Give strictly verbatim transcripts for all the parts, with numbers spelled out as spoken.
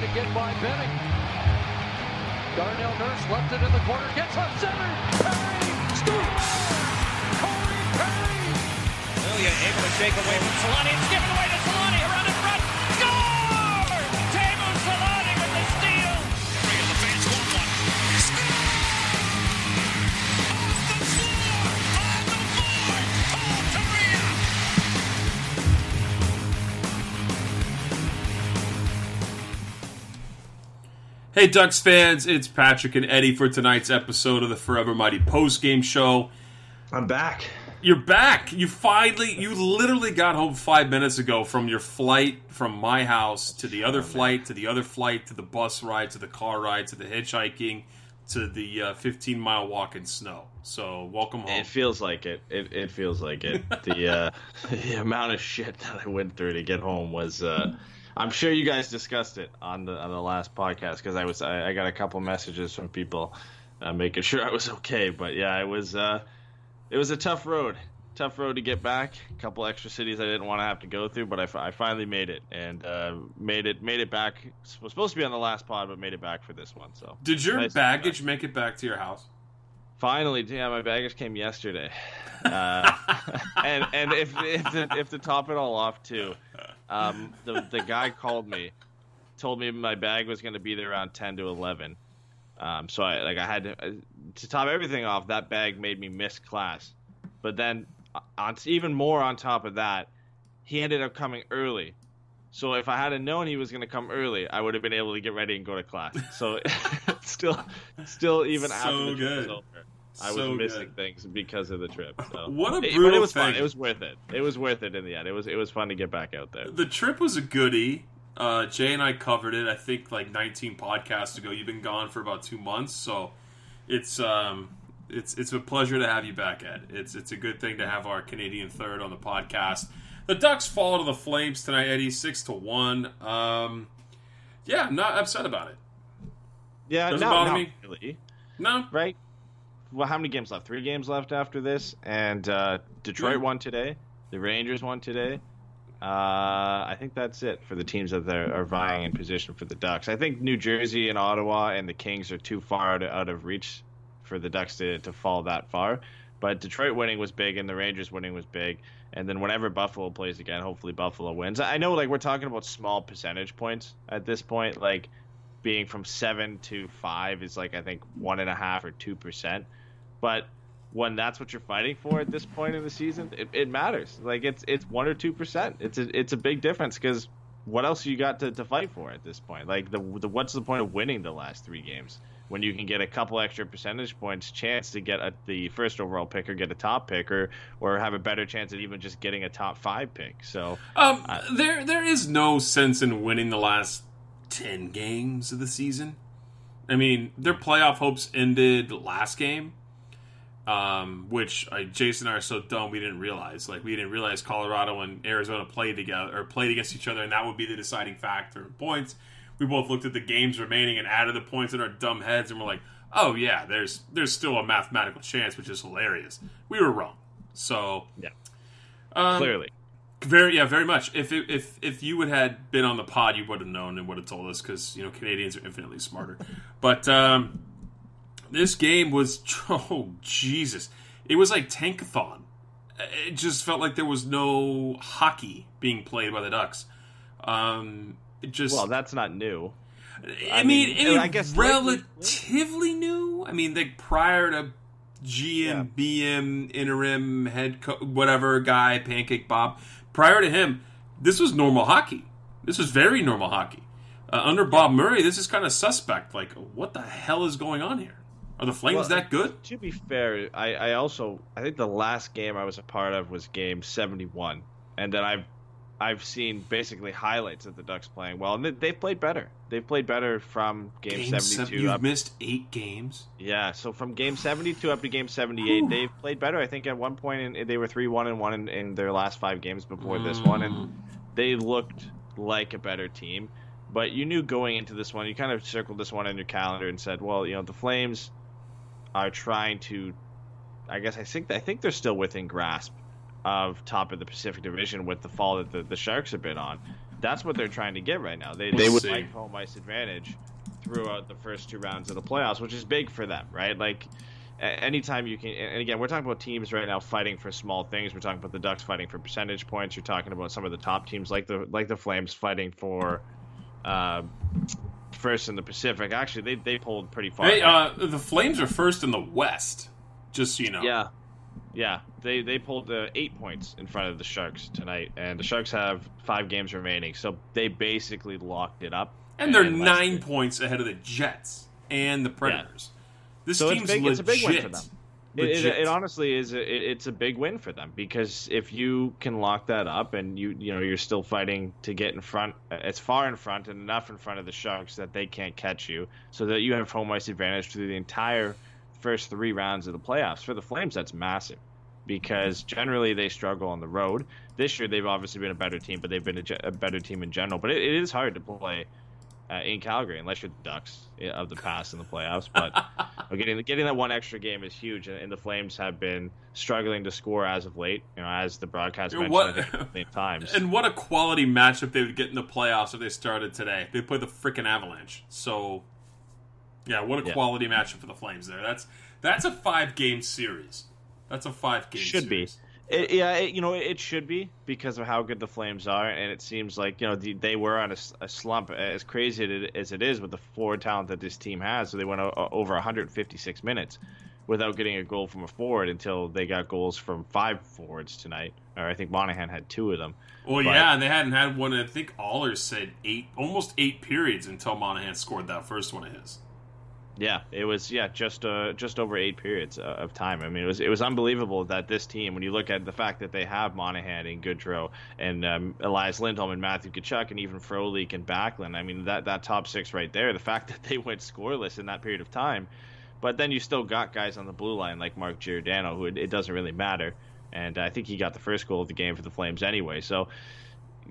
To get by Benning. Darnell Nurse left it in the corner, gets up center. Perry scores! Corey Perry! Ilya able to shake away from Solani. It's given away to Solani. Around in front. Score! Tamo Solani with the steal. Three of the fans want one. Score! Off the floor! On the board! Paul Kariya! Hey Ducks fans, it's Patrick and Eddie for tonight's episode of the Forever Mighty Postgame Show. I'm back. You're back. You finally, you literally got home five minutes ago from your flight from my house to the other flight, to the other flight, to the bus ride, to the car ride, to the hitchhiking, to the uh, fifteen mile walk in snow. So welcome home. It feels like it. It, it feels like it. The, uh, the amount of shit that I went through to get home was... Uh, I'm sure you guys discussed it on the on the last podcast because I was I, I got a couple messages from people uh, making sure I was okay. But yeah, it was uh, it was a tough road, tough road to get back. A couple extra cities I didn't want to have to go through, but I, I finally made it and uh, made it made it back. It was supposed to be on the last pod, but made it back for this one. So did your nice baggage make it back to your house? Finally, yeah, my baggage came yesterday, uh, and and if if to, if to top it all off too, um, the the guy called me, told me my bag was going to be there around ten to eleven, um, so I like I had to, to top everything off. That bag made me miss class, but then on even more on top of that, he ended up coming early. So if I had known he was going to come early, I would have been able to get ready and go to class. So still, still even so after the trip was over, I so was missing good. things because of the trip. So. What a brutal it, but it was thing. Fun. It was worth it. It was worth it in the end. It was it was fun to get back out there. The trip was a goodie. Uh, Jay and I covered it, I think, like nineteen podcasts ago. You've been gone for about two months, so it's um it's it's a pleasure to have you back, Ed. It's it's a good thing to have our Canadian third on the podcast. The Ducks fall to the Flames tonight, Eddie, six to one. Um, yeah, I'm not upset about it. Yeah, doesn't no, bother not me. Really. No, right? Well, how many games left? Three games left after this, and uh, Detroit yeah. won today. The Rangers won today. Uh, I think that's it for the teams that are vying in position for the Ducks. I think New Jersey and Ottawa and the Kings are too far out, out of reach for the Ducks to, to fall that far. But Detroit winning was big, and the Rangers winning was big. And then whenever Buffalo plays again, hopefully Buffalo wins. I know, like, we're talking about small percentage points at this point. Like, being from seven to five is, like, I think one and a half or two percent. But when that's what you're fighting for at this point in the season, it, it matters. Like, it's it's one or two percent. It's a, it's a big difference because what else you got to, to fight for at this point? Like, the, the what's the point of winning the last three games? when you can get a couple extra percentage points chance to get a, the first overall pick or get a top pick, or, or have a better chance at even just getting a top five pick. So um, uh, there there is no sense in winning the last ten games of the season. I mean, their playoff hopes ended last game, um, which I, Jason and I are so dumb we didn't realize. Like, we didn't realize Colorado and Arizona played together or played against each other, and that would be the deciding factor in points. We both looked at the games remaining and added the points in our dumb heads, and we're like, "Oh yeah, there's there's still a mathematical chance," which is hilarious. We were wrong. So yeah, um, clearly, very yeah, very much. If it, if if you would had been on the pod, you would have known and would have told us, because you know Canadians are infinitely smarter. But um, this game was oh Jesus, it was like Tankathon. It just felt like there was no hockey being played by the Ducks. Um. It just, well, that's not new. I, I mean, mean I guess relatively new. I mean, like prior to G M, yeah. B M, interim head co- whatever guy, Pancake Bob. Prior to him, this was normal hockey. This was very normal hockey. Uh, under Bob Murray, this is kind of suspect. Like, what the hell is going on here? Are the Flames well, that good? To be fair, I, I also I think the last game I was a part of was Game seventy-one, and then I've. I've seen basically highlights of the Ducks playing well, and they've played better. They've played better from Game, game seventy-two. You've up. missed eight games. Yeah, so from Game seventy-two up to Game seventy-eight, Ooh. they've played better. I think at one point in, they were three one and one in, in their last five games before mm. this one, and they looked like a better team. But you knew going into this one, you kind of circled this one in your calendar and said, well, you know, the Flames are trying to, I guess I think I think they're still within grasp of top of the Pacific Division with the fall that the, the Sharks have been on. That's what they're trying to get right now. They they would like home ice advantage throughout the first two rounds of the playoffs, which is big for them, right? Like, anytime you can, and again, we're talking about teams right now fighting for small things. We're talking about the Ducks fighting for percentage points. You're talking about some of the top teams like the like the Flames fighting for uh, first in the Pacific. Actually, they, they pulled pretty far. Hey, uh, the Flames are first in the West, just so you know. Yeah. Yeah, they they pulled uh, eight points in front of the Sharks tonight, and the Sharks have five games remaining, so they basically locked it up. And, and they're nine it. points ahead of the Jets and the Predators. Yeah. This so team's it's big, legit. It's a big win for them. It, it, it honestly is. A, it, it's a big win for them, because if you can lock that up, and you you know you're still fighting to get in front, as far in front and enough in front of the Sharks that they can't catch you, so that you have home ice advantage through the entire first three rounds of the playoffs. For the Flames, that's massive, because generally they struggle on the road. This year they've obviously been a better team, but they've been a, ge- a better team in general. But it, it is hard to play uh, in Calgary unless you're the Ducks of the past in the playoffs. But getting getting that one extra game is huge, and, and the Flames have been struggling to score as of late. You know, as the broadcast mentioned what, I think, many times. And what a quality matchup they would get in the playoffs if they started today. They play the freaking Avalanche, so. Yeah, what a yeah. quality matchup for the Flames there. That's that's a five-game series. That's a five-game should series. Should be. It, yeah, it, you know, it should be because of how good the Flames are, and it seems like, you know, the, they were on a, a slump, as crazy as it is with the forward talent that this team has. So they went over one hundred fifty-six minutes without getting a goal from a forward until they got goals from five forwards tonight. Or I think Monahan had two of them. Well, but, yeah, and they hadn't had one. I think Allers said eight, almost eight periods until Monahan scored that first one of his. Yeah, it was yeah just uh, just over eight periods uh, of time. I mean, it was it was unbelievable that this team, when you look at the fact that they have Monahan and Goodrow and um, Elias Lindholm and Matthew Tkachuk and even Frolik and Backlund. I mean, that, that top six right there, the fact that they went scoreless in that period of time. But then you still got guys on the blue line like Mark Giordano, who it, it doesn't really matter. And I think he got the first goal of the game for the Flames anyway. So,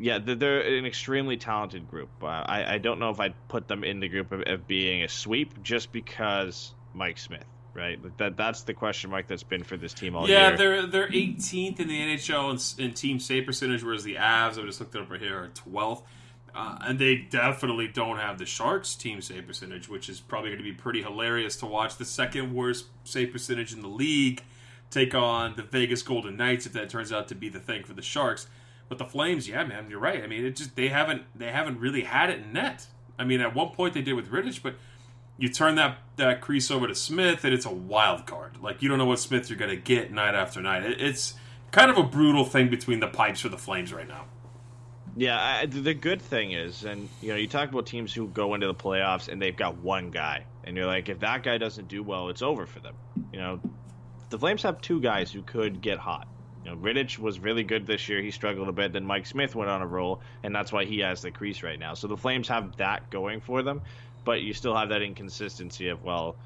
yeah, they're an extremely talented group. Uh, I, I don't know if I'd put them in the group of, of being a sweep just because Mike Smith, right? That That's the question mark that's been for this team all yeah, year. Yeah, they're they're eighteenth in the N H L in, in team save percentage, whereas the Avs, I just looked it up right here, are twelfth. Uh, and they definitely don't have the Sharks' team save percentage, which is probably going to be pretty hilarious to watch. The second worst save percentage in the league take on the Vegas Golden Knights, if that turns out to be the thing for the Sharks. But the Flames, yeah, man, you're right. I mean, it just they haven't they haven't really had it in net. I mean, at one point they did with Rittich, but you turn that, that crease over to Smith, and it's a wild card. Like, you don't know what Smith you're going to get night after night. It, it's kind of a brutal thing between the pipes for the Flames right now. Yeah, I, the good thing is, and you know, you talk about teams who go into the playoffs and they've got one guy, and you're like, if that guy doesn't do well, it's over for them. You know, the Flames have two guys who could get hot. You know, Rittich was really good this year. He struggled a bit. Then Mike Smith went on a roll, and that's why he has the crease right now. So the Flames have that going for them, but you still have that inconsistency of, well,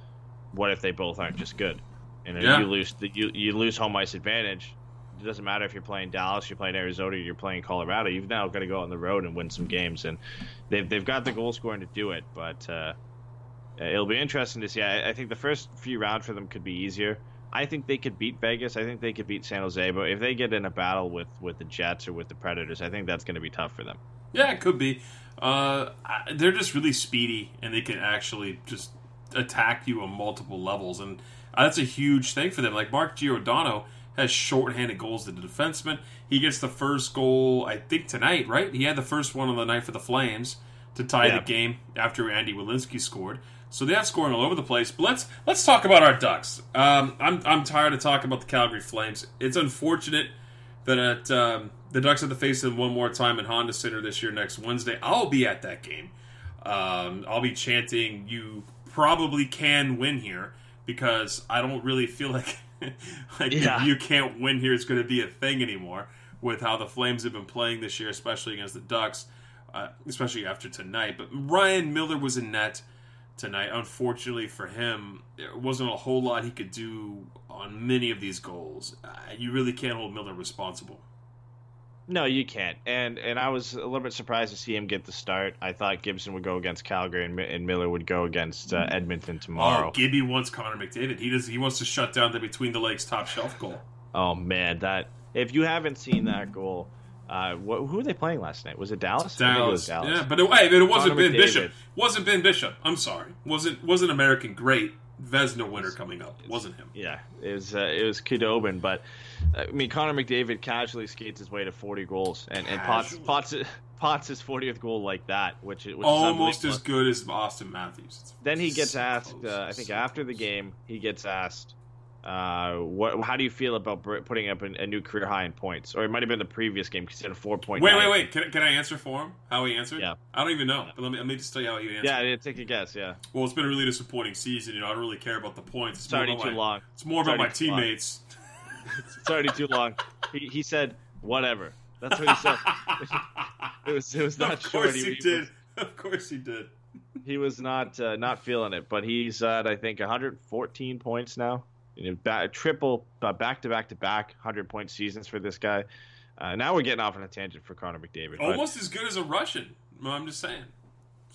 what if they both aren't just good? And if yeah. you lose, the, you you lose home ice advantage. It doesn't matter if you're playing Dallas, you're playing Arizona, you're playing Colorado. You've now got to go on the road and win some games, and they've they've got the goal scoring to do it. But uh, it'll be interesting to see. I, I think the first few rounds for them could be easier. I think they could beat Vegas. I think they could beat San Jose. But if they get in a battle with, with the Jets or with the Predators, I think that's going to be tough for them. Yeah, it could be. Uh, they're just really speedy, and they can actually just attack you on multiple levels, and that's a huge thing for them. Like Mark Giordano has shorthanded goals to the defenseman. He gets the first goal, I think, tonight, right? He had the first one on the night for the Flames to tie yeah. the game after Andy Welinski scored. So they have scoring all over the place. But let's let's talk about our Ducks. Um, I'm I'm tired of talking about the Calgary Flames. It's unfortunate that at, um, the Ducks have to face them one more time at Honda Center this year next Wednesday. I'll be at that game. Um, I'll be chanting, "You probably can win here," because I don't really feel like... like yeah. you can't win here is going to be a thing anymore with how the Flames have been playing this year, especially against the Ducks, uh, especially after tonight. But Ryan Miller was in net tonight. Unfortunately for him, there wasn't a whole lot he could do on many of these goals. Uh, you really can't hold Miller responsible. No, you can't. And and I was a little bit surprised to see him get the start. I thought Gibson would go against Calgary and, and Miller would go against uh, Edmonton tomorrow. Oh, Gibby wants Connor McDavid. He does. He wants to shut down the between the legs top shelf goal. Oh man, that if you haven't seen that goal, uh, wh- who were they playing last night? Was it Dallas? Dallas. I think it was Dallas. Yeah, but it, hey, it wasn't Connor Ben McDavid. Bishop. Wasn't Ben Bishop? I'm sorry. Wasn't wasn't American great Vezina winner coming up? Wasn't him. Yeah, it was. Uh, it was Kudobin, but. I mean, Connor McDavid casually skates his way to forty goals, and, and pots, pots pots his fortieth goal like that, which, which almost is almost as good as Austin Matthews. It's then he gets so asked, uh, I think so after the game, he gets asked, uh, what? How do you feel about putting up an, a new career high in points? Or it might have been the previous game because he had a four point nine. Wait, wait, wait. Can, can I answer for him? How he answered? Yeah. I don't even know. But let me let me just tell you how he answered. Yeah, yeah, take a guess, yeah. Well, it's been a really disappointing season. You know, I don't really care about the points. It's, it's already too my, long. It's more it's about my teammates. Long. It's already too long. He, he said, "Whatever." That's what he said. It was. It was not short. Of course he did. Of course he did. He was not uh, not feeling it, but he's at I think one hundred fourteen points now. You know, back, triple uh, back to back to back one hundred point seasons for this guy. Uh, now we're getting off on a tangent for Connor McDavid. Almost but, as good as a Russian. I'm just saying.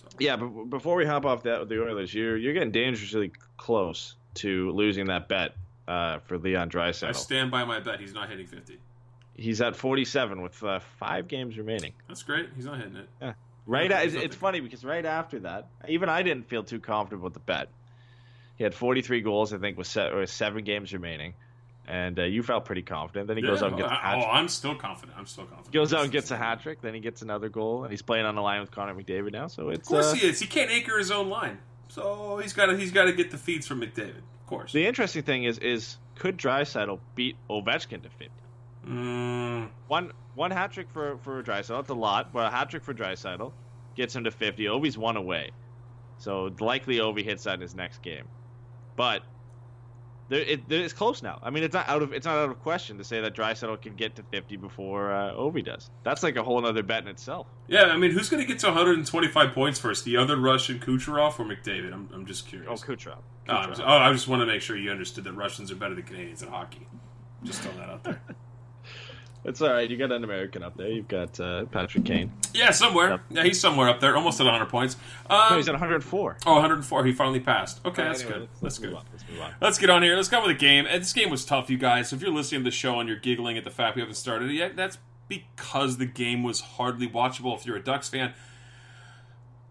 So. Yeah, but before we hop off that with the Oilers, you're you're getting dangerously close to losing that bet. Uh, for Leon Draisaitl. I stand by my bet. He's not hitting fifty. He's at forty-seven with uh, five games remaining. That's great. He's not hitting it. Yeah. Right. At, it's it's funny because right after that, even I didn't feel too comfortable with the bet. He had forty-three goals, I think, with seven, with seven games remaining. And uh, you felt pretty confident. Then he yeah, goes out and gets I, a hat trick. Oh, I'm still confident. I'm still confident. He goes out and gets a hat trick. Then he gets another goal. And he's playing on the line with Connor McDavid now. So it's, of course uh, he is. He can't anchor his own line. So he's got to he's got to get the feeds from McDavid. Course. The interesting thing is, is could Draisaitl beat Ovechkin to fifty? Mm. One one hat trick for for Draisaitl. That's a lot, but a hat trick for Draisaitl gets him to fifty. Ovi's one away, so likely Ovi hits that in his next game. But there, it, there, it's close now. I mean, it's not out of it's not out of question to say that Draisaitl can get to fifty before uh, Ovi does. That's like a whole other bet in itself. Yeah, I mean, who's going to get to one hundred twenty-five points first? The other Russian, Kucherov or McDavid? I'm I'm just curious. Oh, Kucherov. Oh, I just want to make sure you understood that Russians are better than Canadians in hockey. Just throw that out there. It's all right. You got an American up there. You've got uh, Patrick Kane. Yeah, somewhere. Yep. Yeah, he's somewhere up there. Almost at one hundred points. Um, no, he's at one hundred four. Oh, one hundred four. He finally passed. Okay, right, that's anyway, good. Let's, that's let's good. Move on. Let's, move on. Let's get on here. Let's go with the game. And this game was tough, you guys. So if you're listening to the show and you're giggling at the fact we haven't started it yet, that's because the game was hardly watchable if you're a Ducks fan.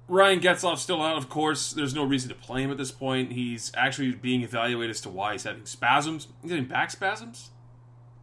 Ryan Getzlaf's still out, of course. There's no reason to play him at this point. He's actually being evaluated as to why he's having spasms. He's having back spasms?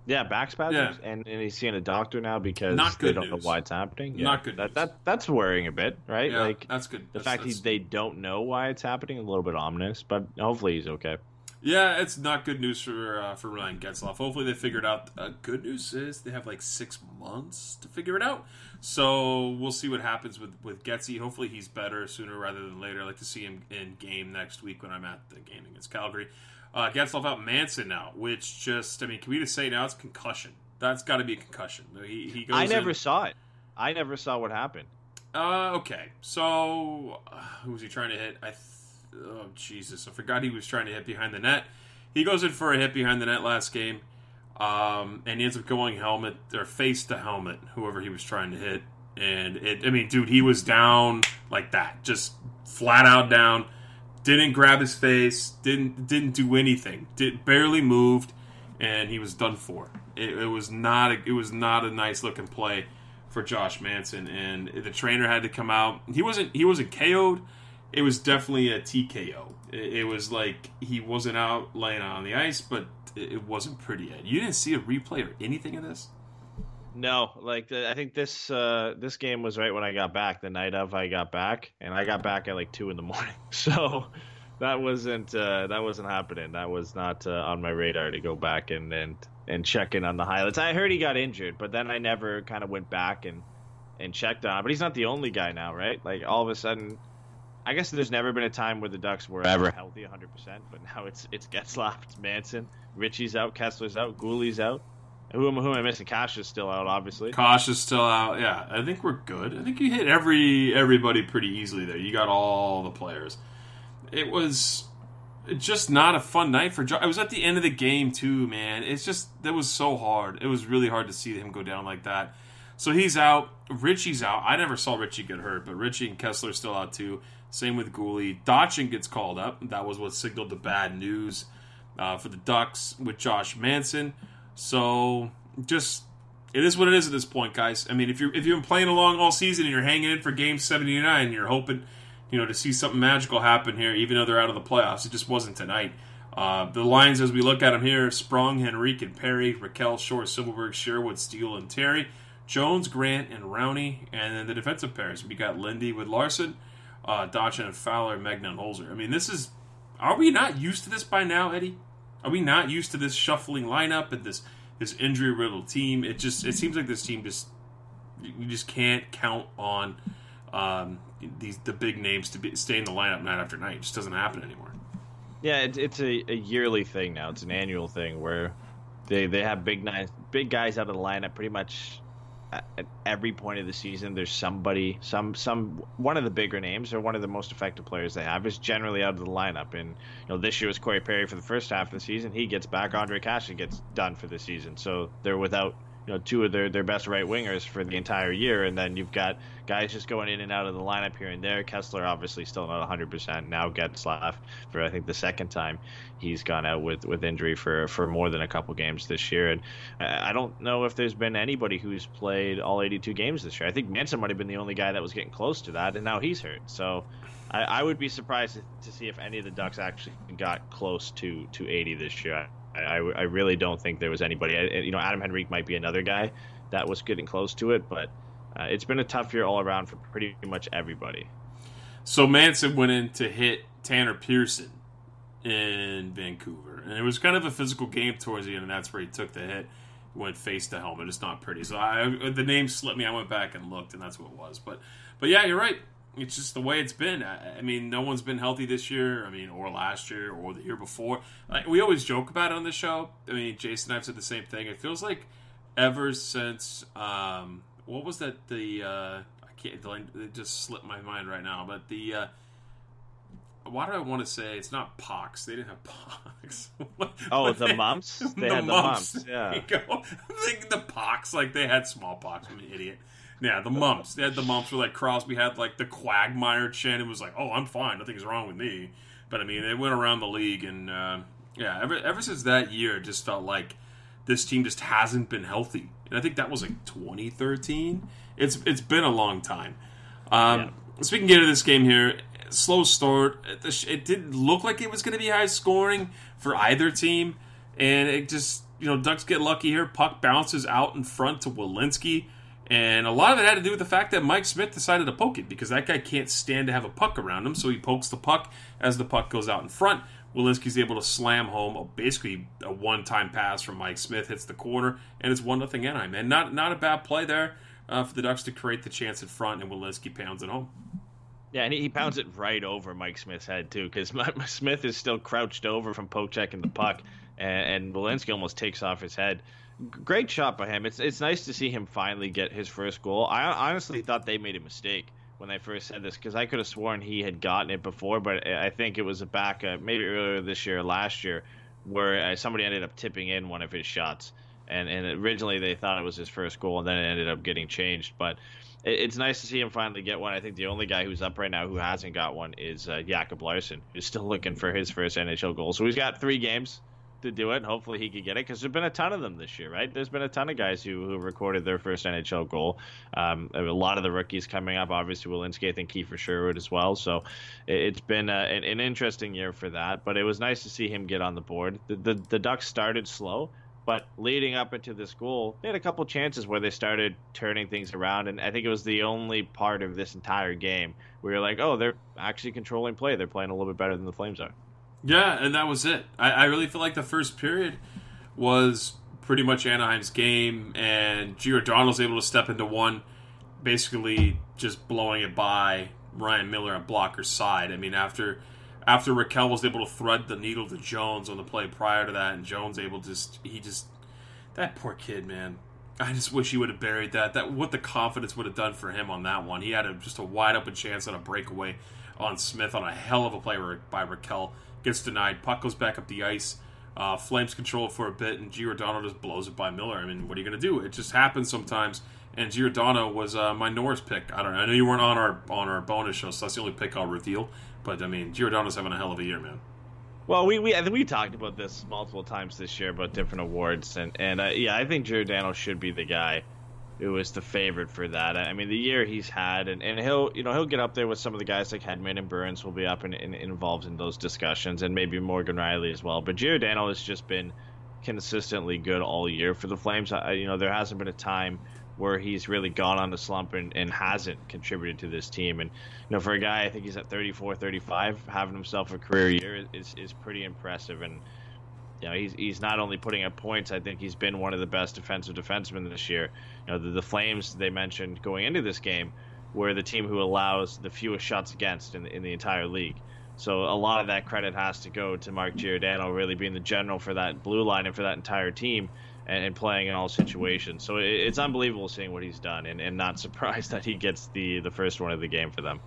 Yeah, back spasms. Yeah. And, and he's seeing a doctor now because Not good they don't news. know why it's happening. Yeah. Not good that, news. That, that's worrying a bit, right? Yeah, like, that's good. The that's, fact that's... He, they don't know why it's happening, a little bit ominous, but hopefully he's okay. Yeah, it's not good news for uh, for Ryan Getzlaf. Hopefully they figure it out. Uh, good news is they have like six months to figure it out. So we'll see what happens with, with Getzy. Hopefully he's better sooner rather than later. I'd like to see him in game next week when I'm at the game against Calgary. Uh, Getzlaf out, Manson now, which just, I mean, can we just say now it's concussion? That's got to be a concussion. He, he goes I never in. saw it. I never saw what happened. Uh, okay, so uh, who was he trying to hit? I think. Oh, Jesus. I forgot he was trying to hit behind the net. He goes in for a hit behind the net last game, um, and he ends up going helmet, or face to helmet, whoever he was trying to hit. And, it, I mean, dude, he was down like that, just flat out down. Didn't grab his face, didn't didn't do anything, did, barely moved, and he was done for. It, it was not a, it was not a nice-looking play for Josh Manson, and the trainer had to come out. He wasn't He wasn't K O'd. It was definitely a T K O. It was like he wasn't out laying out on the ice, but it wasn't pretty yet. You didn't see a replay or anything of this? No, like the, I think this uh, this game was right when I got back, the night of I got back, and I got back at like two in the morning. So that wasn't uh, that wasn't happening. That was not uh, on my radar to go back and, and and check in on the highlights. I heard he got injured, but then I never kind of went back and and checked on it. But he's not the only guy now, right? Like all of a sudden. I guess there's never been a time where the Ducks were ever healthy one hundred percent, but now it's it's Getzlaf, it's Manson, Richie's out, Kessler's out, Gooley's out. Who am, who am I missing? Kosh is still out, obviously. Kosh is still out, yeah. I think we're good. I think you hit every everybody pretty easily there. You got all the players. It was just not a fun night for Josh. I was at the end of the game, too, man. It's just, that was so hard. It was really hard to see him go down like that. So he's out. Richie's out. I never saw Richie get hurt, but Richie and Kessler still out, too. Same with Gooley. Dotchin gets called up. That was what signaled the bad news uh, for the Ducks with Josh Manson. So just it is what it is at this point, guys. I mean, if you're if you've been playing along all season and you're hanging in for game seventy-nine, you're hoping you know to see something magical happen here, even though they're out of the playoffs. It just wasn't tonight. Uh, the lines as we look at them here: Sprong, Henrique, and Perry, Raquel, Shore, Silverberg, Sherwood, Steele, and Terry, Jones, Grant, and Rowney, and then the defensive pairs. We got Lindy with Larson. Uh, Dotchin and Fowler, Megna and Holzer. I mean, this is... Are we not used to this by now, Eddie? Are we not used to this shuffling lineup and this this injury-riddled team? It just it seems like this team just... You just can't count on um, these the big names to be, stay in the lineup night after night. It just doesn't happen anymore. Yeah, it, it's a, a yearly thing now. It's an annual thing where they, they have big, nice, big guys out of the lineup pretty much... At every point of the season, there's somebody, some, some, one of the bigger names or one of the most effective players they have is generally out of the lineup. And you know, this year was Corey Perry for the first half of the season. He gets back. Andre Kashin gets done for the season. So they're without, you know, two of their, their best right wingers for the entire year. And then you've got guys just going in and out of the lineup here and there. Kessler obviously still not one hundred percent. Now Getzlaf for I think the second time he's gone out with, with injury for, for more than a couple games this year. And I don't know if there's been anybody who's played all eighty-two games this year. I think Manson might have been the only guy that was getting close to that, and now he's hurt. So I, I would be surprised to see if any of the Ducks actually got close to, to eighty this year. I, I really don't think there was anybody. I, you know, Adam Henrique might be another guy that was getting close to it, but uh, it's been a tough year all around for pretty much everybody. So Manson went in to hit Tanner Pearson in Vancouver, and it was kind of a physical game towards the end, and that's where he took the hit, went face to helmet. It's not pretty. So I, the name slipped me. I went back and looked, and that's what it was. But, but yeah, you're right. It's just the way it's been. I, I mean, no one's been healthy this year, I mean, or last year, or the year before. Like, we always joke about it on the show. I mean, Jason and I have said the same thing. It feels like ever since, um, what was that, the, uh, I can't, it just slipped my mind right now, but the, uh, why do I want to say it's not pox? They didn't have pox. Oh, the they, mumps? They the had mumps. The mumps, yeah. There you go. I'm thinking the pox, like they had smallpox. I'm an idiot. Yeah, the mumps. They had the mumps where, like, Crosby had, like, the quagmire chin and was like, oh, I'm fine. Nothing's wrong with me. But, I mean, they went around the league. And, uh, yeah, ever ever since that year, it just felt like this team just hasn't been healthy. And I think that was, like, twenty thirteen. It's It's been a long time. Um, yeah. Speaking of this game here, slow start. It didn't look like it was going to be high scoring for either team. And it just, you know, Ducks get lucky here. Puck bounces out in front to Welinski. And a lot of it had to do with the fact that Mike Smith decided to poke it because that guy can't stand to have a puck around him, so he pokes the puck as the puck goes out in front. Welinski's able to slam home a, basically a one-time pass from Mike Smith, hits the corner, and it's one nothing Anaheim. And not not a bad play there uh, for the Ducks to create the chance in front, and Welinski pounds it home. Yeah, and he pounds it right over Mike Smith's head, too, because Smith is still crouched over from poke-checking the puck, and, and Welinski almost takes off his head. Great shot by him. It's it's nice to see him finally get his first goal. I honestly thought they made a mistake when I first said this, because I could have sworn he had gotten it before, but I think it was back uh, maybe earlier this year, last year, where uh, somebody ended up tipping in one of his shots, and and originally they thought it was his first goal, and then it ended up getting changed. But it, it's nice to see him finally get one. I think the only guy who's up right now who hasn't got one is uh, Jakob Larson, who's still looking for his first N H L goal. So he's got three games to do it, and hopefully he could get it, because there's been a ton of them this year, right? There's been a ton of guys who, who recorded their first N H L goal. Um, a lot of the rookies coming up, obviously Welinski, I think Kiefer Sherwood as well. So it's been a, an, an interesting year for that, but it was nice to see him get on the board. The, the, the Ducks started slow, but leading up into this goal, they had a couple chances where they started turning things around, and I think it was the only part of this entire game where you're like, oh, they're actually controlling play. They're playing a little bit better than the Flames are. Yeah, and that was it. I, I really feel like the first period was pretty much Anaheim's game, and Giordano's able to step into one, basically just blowing it by Ryan Miller on Blocker's side. I mean, after after Raquel was able to thread the needle to Jones on the play prior to that, and Jones able to just, he just, that poor kid, man. I just wish he would have buried that. That what the confidence would have done for him on that one. He had a, just a wide open chance on a breakaway on Smith on a hell of a play by Raquel. Gets denied. Puck goes back up the ice. Uh, Flames control it for a bit, and Giordano just blows it by Miller. I mean, what are you going to do? It just happens sometimes, and Giordano was uh, my Norris pick. I don't know. I know you weren't on our on our bonus show, so that's the only pick I'll reveal. But, I mean, Giordano's having a hell of a year, man. Well, we, we I think we talked about this multiple times this year about different awards, and, and uh, yeah, I think Giordano should be the guy who is the favorite for that. I mean, the year he's had, and, and he'll you know he'll get up there with some of the guys like Hedman and Burns will be up and, and involved in those discussions, and maybe Morgan Rielly as well. But Giordano has just been consistently good all year for the Flames. I, you know, there hasn't been a time where he's really gone on the slump and, and hasn't contributed to this team. And, you know, for a guy, I think he's at thirty-four, thirty-five, having himself a career year is is pretty impressive. And, you know, he's he's not only putting up points, I think he's been one of the best defensive defensemen this year. You know, the, the Flames, they mentioned going into this game, were the team who allows the fewest shots against in the, in the entire league. So a lot of that credit has to go to Mark Giordano really being the general for that blue line and for that entire team and, and playing in all situations. So it, it's unbelievable seeing what he's done, and, and not surprised that he gets the, the first one of the game for them.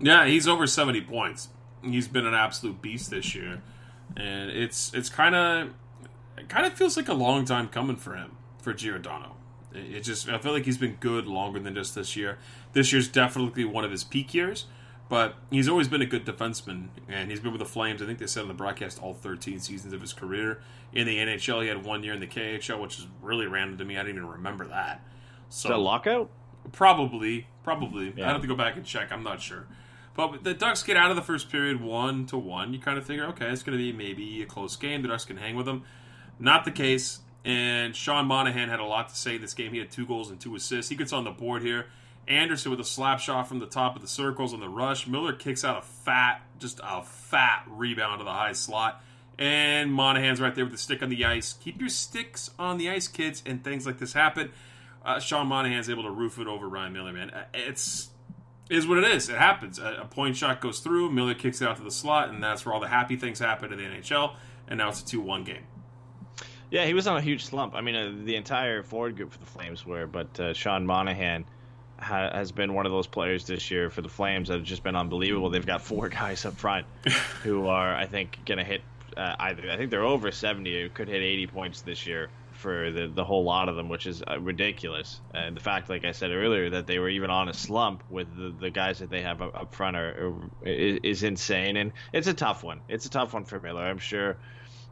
Yeah, he's over seventy points. He's been an absolute beast this year. And it's it's kind of it kind of feels like a long time coming for him, for Giordano. It, it just I feel like he's been good longer than just this year. This year's definitely one of his peak years, but he's always been a good defenseman, and he's been with the Flames. I think they said on the broadcast all thirteen seasons of his career in the N H L. He had one year in the K H L, which is really random to me. I didn't even remember that. So is that a lockout? Probably, probably. Yeah. I have to go back and check. I'm not sure. But the Ducks get out of the first period one to one. You kind of figure, okay, it's going to be maybe a close game. The Ducks can hang with them. Not the case. And Sean Monahan had a lot to say in this game. He had two goals and two assists. He gets on the board here. Anderson with a slap shot from the top of the circles on the rush. Miller kicks out a fat, just a fat rebound to the high slot. And Monahan's right there with the stick on the ice. Keep your sticks on the ice, kids, and things like this happen. Uh, Sean Monahan's able to roof it over Ryan Miller, man. It's... is what it is. It happens. A point shot goes through, Miller kicks it out to the slot, and that's where all the happy things happen in the N H L, and now it's a two one game. Yeah, he was on a huge slump. I mean, uh, the entire forward group for the Flames were, but uh, Sean Monahan ha- has been one of those players this year for the Flames that have just been unbelievable. They've got four guys up front who are, I think, going to hit uh, either. I think they're over seventy, could hit eighty points this year for the, the whole lot of them, which is uh, ridiculous. And the fact, like I said earlier, that they were even on a slump with the, the guys that they have up, up front are, are is, is insane. And it's a tough one. It's a tough one for Miller. I'm sure,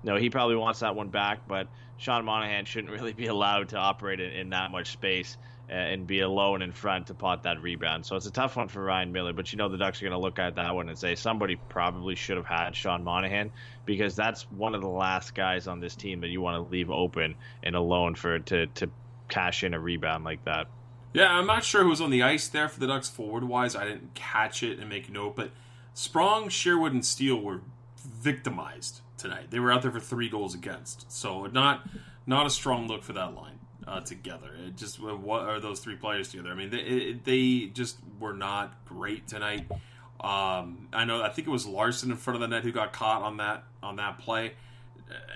you know, he probably wants that one back, but Sean Monahan shouldn't really be allowed to operate in, in that much space and be alone in front to pot that rebound. So it's a tough one for Ryan Miller, but you know the Ducks are going to look at that one and say somebody probably should have had Sean Monahan, because that's one of the last guys on this team that you want to leave open and alone for to, to cash in a rebound like that. Yeah, I'm not sure who was on the ice there for the Ducks forward-wise. I didn't catch it and make note, but Sprong, Sherwood, and Steele were victimized tonight. They were out there for three goals against. So not not a strong look for that line uh, together. It just what are those three players together? I mean, they, they just were not great tonight. Um, I know. I think it was Larson in front of the net who got caught on that on that play.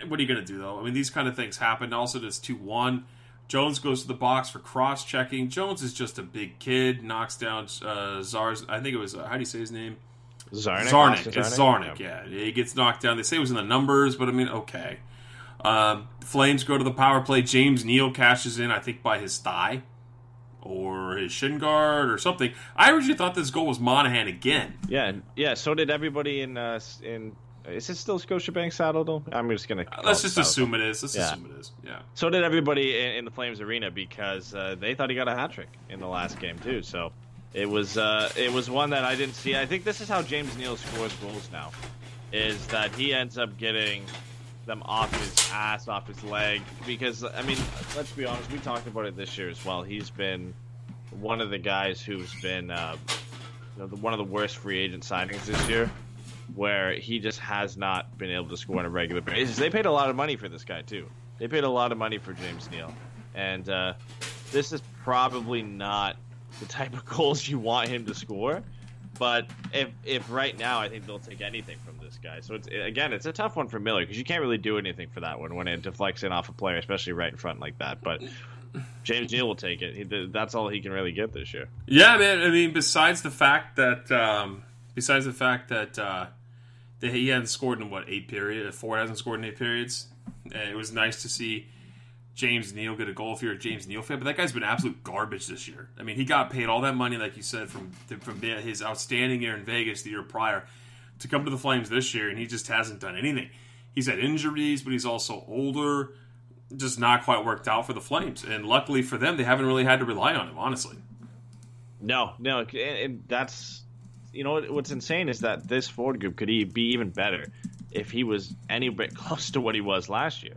What are you going to do, though? I mean, these kind of things happen. Also, it's two one. Jones goes to the box for cross-checking. Jones is just a big kid. Knocks down uh, Zars. I think it was, uh, how do you say his name? Zarnik. Zarnik. It's Zarnik, yeah. yeah. He gets knocked down. They say it was in the numbers, but I mean, okay. Uh, Flames go to the power play. James Neal cashes in, I think, by his thigh or his shin guard or something. I originally thought this goal was Monahan again. Yeah, yeah. So did everybody in uh, in... Is it still Scotiabank Saddle Dome? I'm just gonna. Let's just assume it is. Let's yeah. assume it is. Yeah. So did everybody in, in the Flames arena because uh, they thought he got a hat trick in the last game too. So it was uh, it was one that I didn't see. I think this is how James Neal scores goals now, is that he ends up getting them off his ass, off his leg. Because I mean, let's be honest. We talked about it this year as well. He's been one of the guys who's been uh, you know, the, one of the worst free agent signings this year, where he just has not been able to score on a regular basis. They paid a lot of money for this guy, too. They paid a lot of money for James Neal. And uh, this is probably not the type of goals you want him to score. But if if right now, I think they'll take anything from this guy. So, it's again, it's a tough one for Miller because you can't really do anything for that one when it deflects in off a player, especially right in front like that. But James Neal will take it. He, that's all he can really get this year. Yeah, man. I mean, besides the fact that... Um... Besides the fact that uh, they, he hadn't scored in, what, eight periods? Ford hasn't scored in eight periods. And it was nice to see James Neal get a goal if you're a James Neal fan. But that guy's been absolute garbage this year. I mean, he got paid all that money, like you said, from from his outstanding year in Vegas the year prior to come to the Flames this year, and he just hasn't done anything. He's had injuries, but he's also older, just not quite worked out for the Flames. And luckily for them, they haven't really had to rely on him, honestly. No, no, and, and that's... You know, what's insane is that this forward group could be even better if he was any bit close to what he was last year.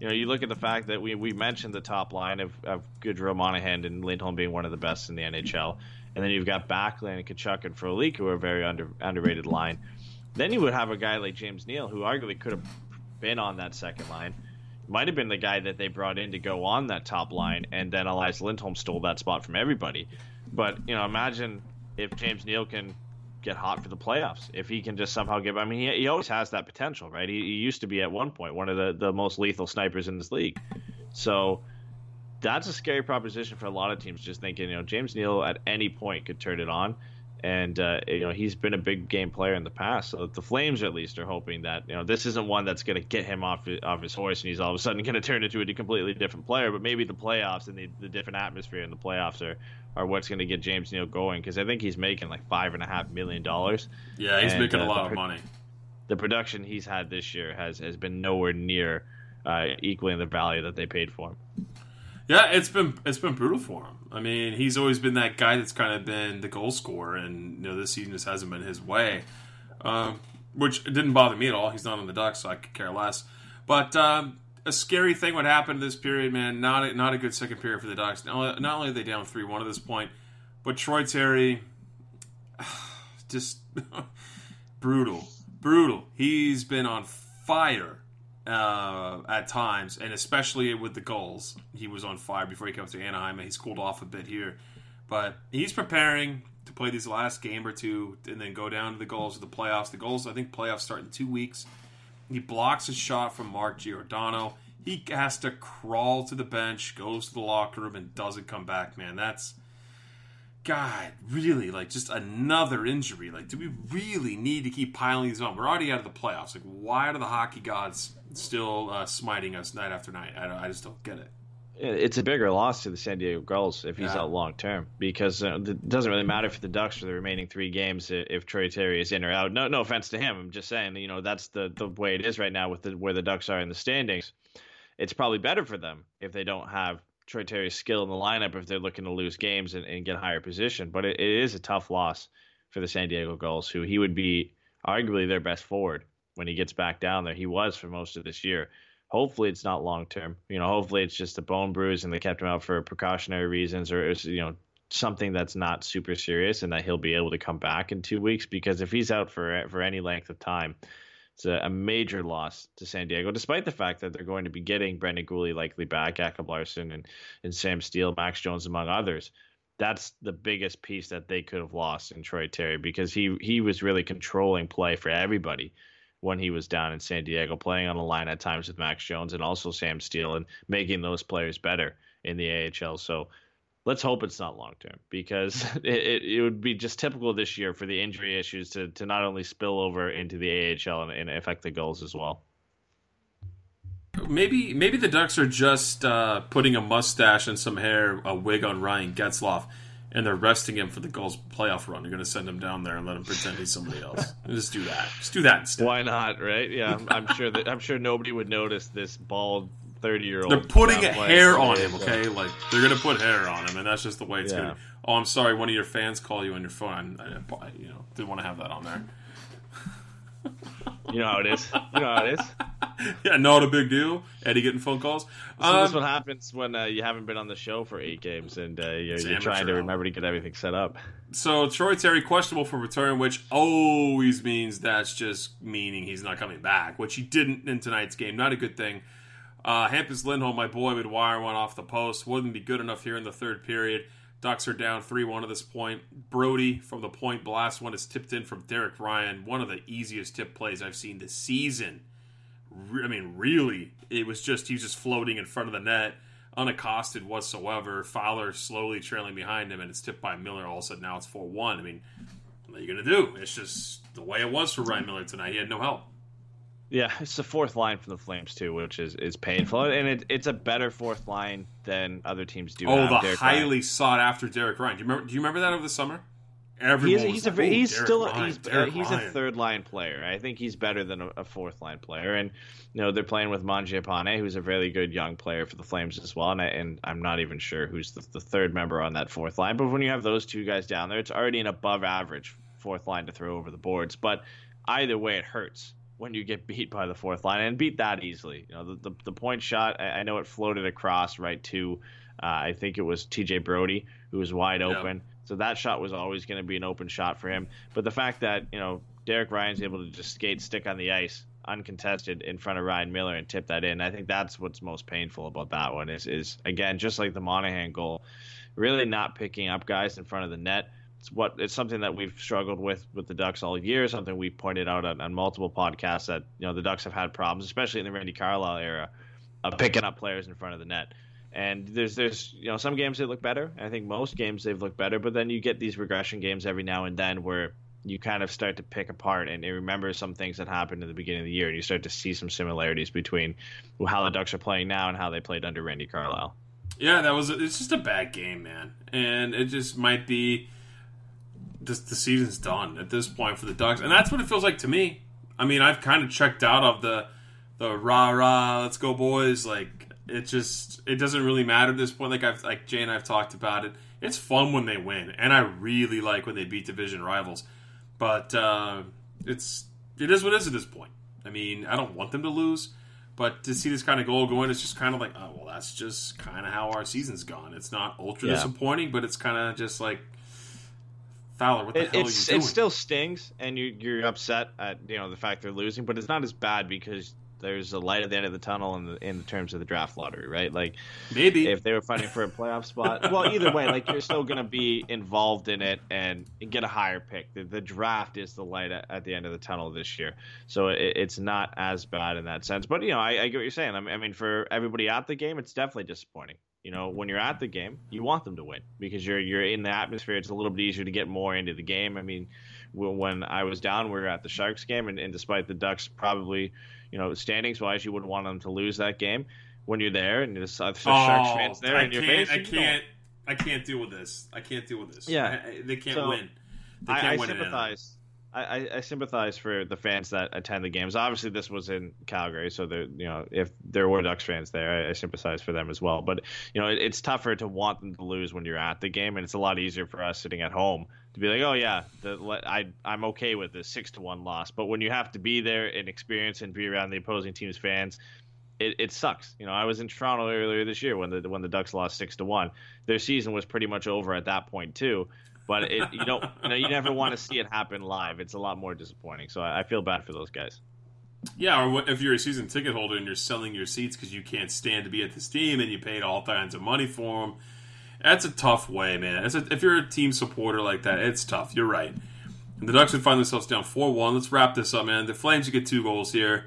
You know, you look at the fact that we, we mentioned the top line of, of Gaudreau, Monahan, and Lindholm being one of the best in the N H L. And then you've got Backlund and Tkachuk and Frolik, who are a very under, underrated line. Then you would have a guy like James Neal, who arguably could have been on that second line. Might have been the guy that they brought in to go on that top line, and then Elias Lindholm stole that spot from everybody. But, you know, imagine if James Neal can... get hot for the playoffs if he can just somehow give I mean he, he always has that potential, right? He, he used to be at one point one of the, the most lethal snipers in this league. So that's a scary proposition for a lot of teams, just thinking, you know, James Neal at any point could turn it on, and uh, you know, he's been a big game player in the past. So the Flames at least are hoping that, you know, this isn't one that's going to get him off his, off his horse and he's all of a sudden going to turn into a completely different player, but maybe the playoffs and the, the different atmosphere in the playoffs are Or what's going to get James Neal going, because I think he's making like five and a half million dollars. Yeah, he's and, making uh, a lot pro- of money. The production he's had this year has, has been nowhere near uh, equaling the value that they paid for him. Yeah, it's been it's been brutal for him. I mean, he's always been that guy that's kind of been the goal scorer, and you know, this season just hasn't been his way, um, which didn't bother me at all. He's not on the Ducks, so I could care less. But um, a scary thing would happen this period, man. Not a, not a good second period for the Ducks. Not, not only are they down three one at this point, but Troy Terry, just brutal. Brutal. He's been on fire uh, at times, and especially with the goals. He was on fire before he comes to Anaheim, and he's cooled off a bit here. But he's preparing to play these last game or two and then go down to the goals of the playoffs. The goals, I think playoffs start in two weeks. He blocks a shot from Mark Giordano. He has to crawl to the bench, goes to the locker room, and doesn't come back, man. That's, God, really, like, just another injury. Like, do we really need to keep piling these on? We're already out of the playoffs. Like, why are the hockey gods still uh, smiting us night after night? I, don't, I just don't get it. It's a bigger loss to the San Diego Gulls if he's yeah. out long term, because uh, it doesn't really matter for the Ducks for the remaining three games if Troy Terry is in or out. No, no offense to him. I'm just saying, you know, that's the, the way it is right now with the, where the Ducks are in the standings. It's probably better for them if they don't have Troy Terry's skill in the lineup if they're looking to lose games and, and get a higher position. But it, it is a tough loss for the San Diego Gulls, who he would be arguably their best forward when he gets back down there. He was for most of this year. Hopefully it's not long term. You know, hopefully it's just a bone bruise and they kept him out for precautionary reasons, or it's, you know, something that's not super serious, and that he'll be able to come back in two weeks. Because if he's out for for any length of time, It's a, a major loss to San Diego, despite the fact that they're going to be getting Brendan Gooley likely back, Jakob Larson and, and Sam Steele, Max Jones, among others. That's the biggest piece that they could have lost in Troy Terry, because he he was really controlling play for everybody when he was down in San Diego, playing on the line at times with Max Jones and also Sam Steele and making those players better in the A H L. So let's hope it's not long-term, because it, it, it would be just typical this year for the injury issues to, to not only spill over into the A H L and, and affect the goals as well. Maybe maybe the Ducks are just uh, putting a mustache and some hair, a wig on Ryan Getzlaf, and they're resting him for the goals playoff run. They're going to send him down there and let him pretend he's somebody else. Just do that. Just do that instead. Why not, right? Yeah, I'm, I'm sure that I'm sure nobody would notice this bald thirty-year-old. They're putting hair on him, okay? Like, they're going to put hair on him, and that's just the way it's yeah. going to be. Oh, I'm sorry, one of your fans call you on your phone. I, I you know, didn't want to have that on there. You know how it is. You know how it is. Yeah, not a big deal. Eddie getting phone calls. So um, this is what happens when uh, you haven't been on the show for eight games and uh, you're, you're trying to remember to get everything set up. So Troy Terry questionable for return, which always means that's just meaning he's not coming back, which he didn't in tonight's game. Not a good thing. Uh, Hampus Lindholm, my boy, would wire one off the post. Wouldn't be good enough here in the third period. Ducks are down three one at this point. Brody from the point blast one is tipped in from Derek Ryan. One of the easiest tip plays I've seen this season. Re- I mean, really, it was just, he was just floating in front of the net, unaccosted whatsoever. Fowler slowly trailing behind him, and it's tipped by Miller. All of a sudden, now it's four one. I mean, what are you going to do? It's just the way it was for Ryan Miller tonight. He had no help. Yeah, it's the fourth line from the Flames, too, which is, is painful. And it, it's a better fourth line than other teams do. Oh, the Derek highly Ryan. sought-after Derek Ryan. Do you remember, do you remember that over the summer? Everyone he's, he's, like, a, he's still Ryan, he's, uh, he's a third-line player. I think he's better than a, a fourth-line player. And, you know, they're playing with Mangiapane, who's a really good young player for the Flames as well. And, I, and I'm not even sure who's the, the third member on that fourth line. But when you have those two guys down there, it's already an above-average fourth line to throw over the boards. But either way, it hurts when you get beat by the fourth line, and beat that easily. You know, the the, the point shot, I, I know it floated across right to, uh, I think it was T J Brody, who was wide open. Yep. So that shot was always going to be an open shot for him. But the fact that, you know, Derek Ryan's able to just skate stick on the ice uncontested in front of Ryan Miller and tip that in, I think that's what's most painful about that one is, is again, just like the Monahan goal, really not picking up guys in front of the net. It's what it's something that we've struggled with with the Ducks all year, something we pointed out on, on multiple podcasts that, you know, the Ducks have had problems, especially in the Randy Carlyle era, of picking up players in front of the net. And there's, there's you know, some games they look better. I think most games they've looked better, but then you get these regression games every now and then where you kind of start to pick apart and remember some things that happened at the beginning of the year, and you start to see some similarities between how the Ducks are playing now and how they played under Randy Carlyle. Yeah, that was a, it's just a bad game, man. And it just might be... This, the season's done at this point for the Ducks, and that's what it feels like to me. I mean, I've kind of checked out of the the rah rah, let's go boys. Like, it just it doesn't really matter at this point. Like I've like Jay and I've talked about it. It's fun when they win, and I really like when they beat division rivals. But uh, it's it is what it is at this point. I mean, I don't want them to lose, but to see this kind of goal going, it's just kind of like, oh well, that's just kind of how our season's gone. It's not ultra yeah. disappointing, but it's kind of just like, Fowler, what the it, hell are you doing? It still stings, and you, you're upset at, you know, the fact they're losing, but it's not as bad because there's a light at the end of the tunnel in the, in terms of the draft lottery, right? Like, maybe if they were fighting for a playoff spot, well, either way, like, you're still going to be involved in it and, and get a higher pick. The, the draft is the light at, at the end of the tunnel this year, so it, it's not as bad in that sense. But, you know, I, I get what you're saying. I mean, for everybody at the game, it's definitely disappointing. You know, when you're at the game, you want them to win because you're you're in the atmosphere. It's a little bit easier to get more into the game. I mean, when I was down, we were at the Sharks game, and, and despite the Ducks probably, you know, standings-wise, you wouldn't want them to lose that game. When you're there and there's uh, the Sharks oh, fans there I in your face, I can't, I can't deal with this. I can't deal with this. Yeah, I, I, they can't so win. They can't I, I win sympathize. I, I sympathize for the fans that attend the games. Obviously, this was in Calgary, so there, you know, if there were Ducks fans there, I, I sympathize for them as well. But, you know, it, it's tougher to want them to lose when you're at the game, and it's a lot easier for us sitting at home to be like, oh yeah, the, I I'm okay with this six to one loss. But when you have to be there and experience and be around the opposing team's fans, it, it sucks. You know, I was in Toronto earlier this year when the when the Ducks lost six to one. Their season was pretty much over at that point too. But it, you don't, you know, you never want to see it happen live. It's a lot more disappointing. So I, I feel bad for those guys. Yeah, or if you're a season ticket holder and you're selling your seats because you can't stand to be at this team and you paid all kinds of money for them, that's a tough way, man. It's a, if you're a team supporter like that, it's tough. You're right. And the Ducks would find themselves down four one. Let's wrap this up, man. The Flames would get two goals here.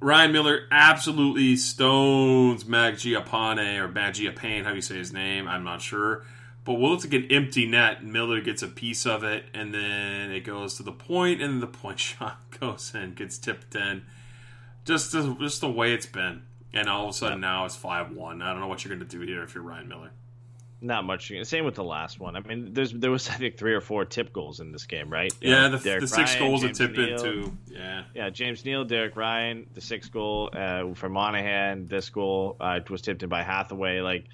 Ryan Miller absolutely stones Mangiapane, or Mangiapane, how you say his name, I'm not sure. But we'll look like an empty net. Miller gets a piece of it, and then it goes to the point, and the point shot goes in, gets tipped in. Just, just the way it's been. And all of a sudden now it's five one. I don't know what you're going to do here if you're Ryan Miller. Not much. Same with the last one. I mean, there's there was, I think, three or four tip goals in this game, right? Yeah, you know, the, the six Ryan, goals James are tipped in, too. Yeah, yeah. James Neal, Derek Ryan, the sixth goal uh, for Monahan. This goal uh, was tipped in by Hathaway. Like,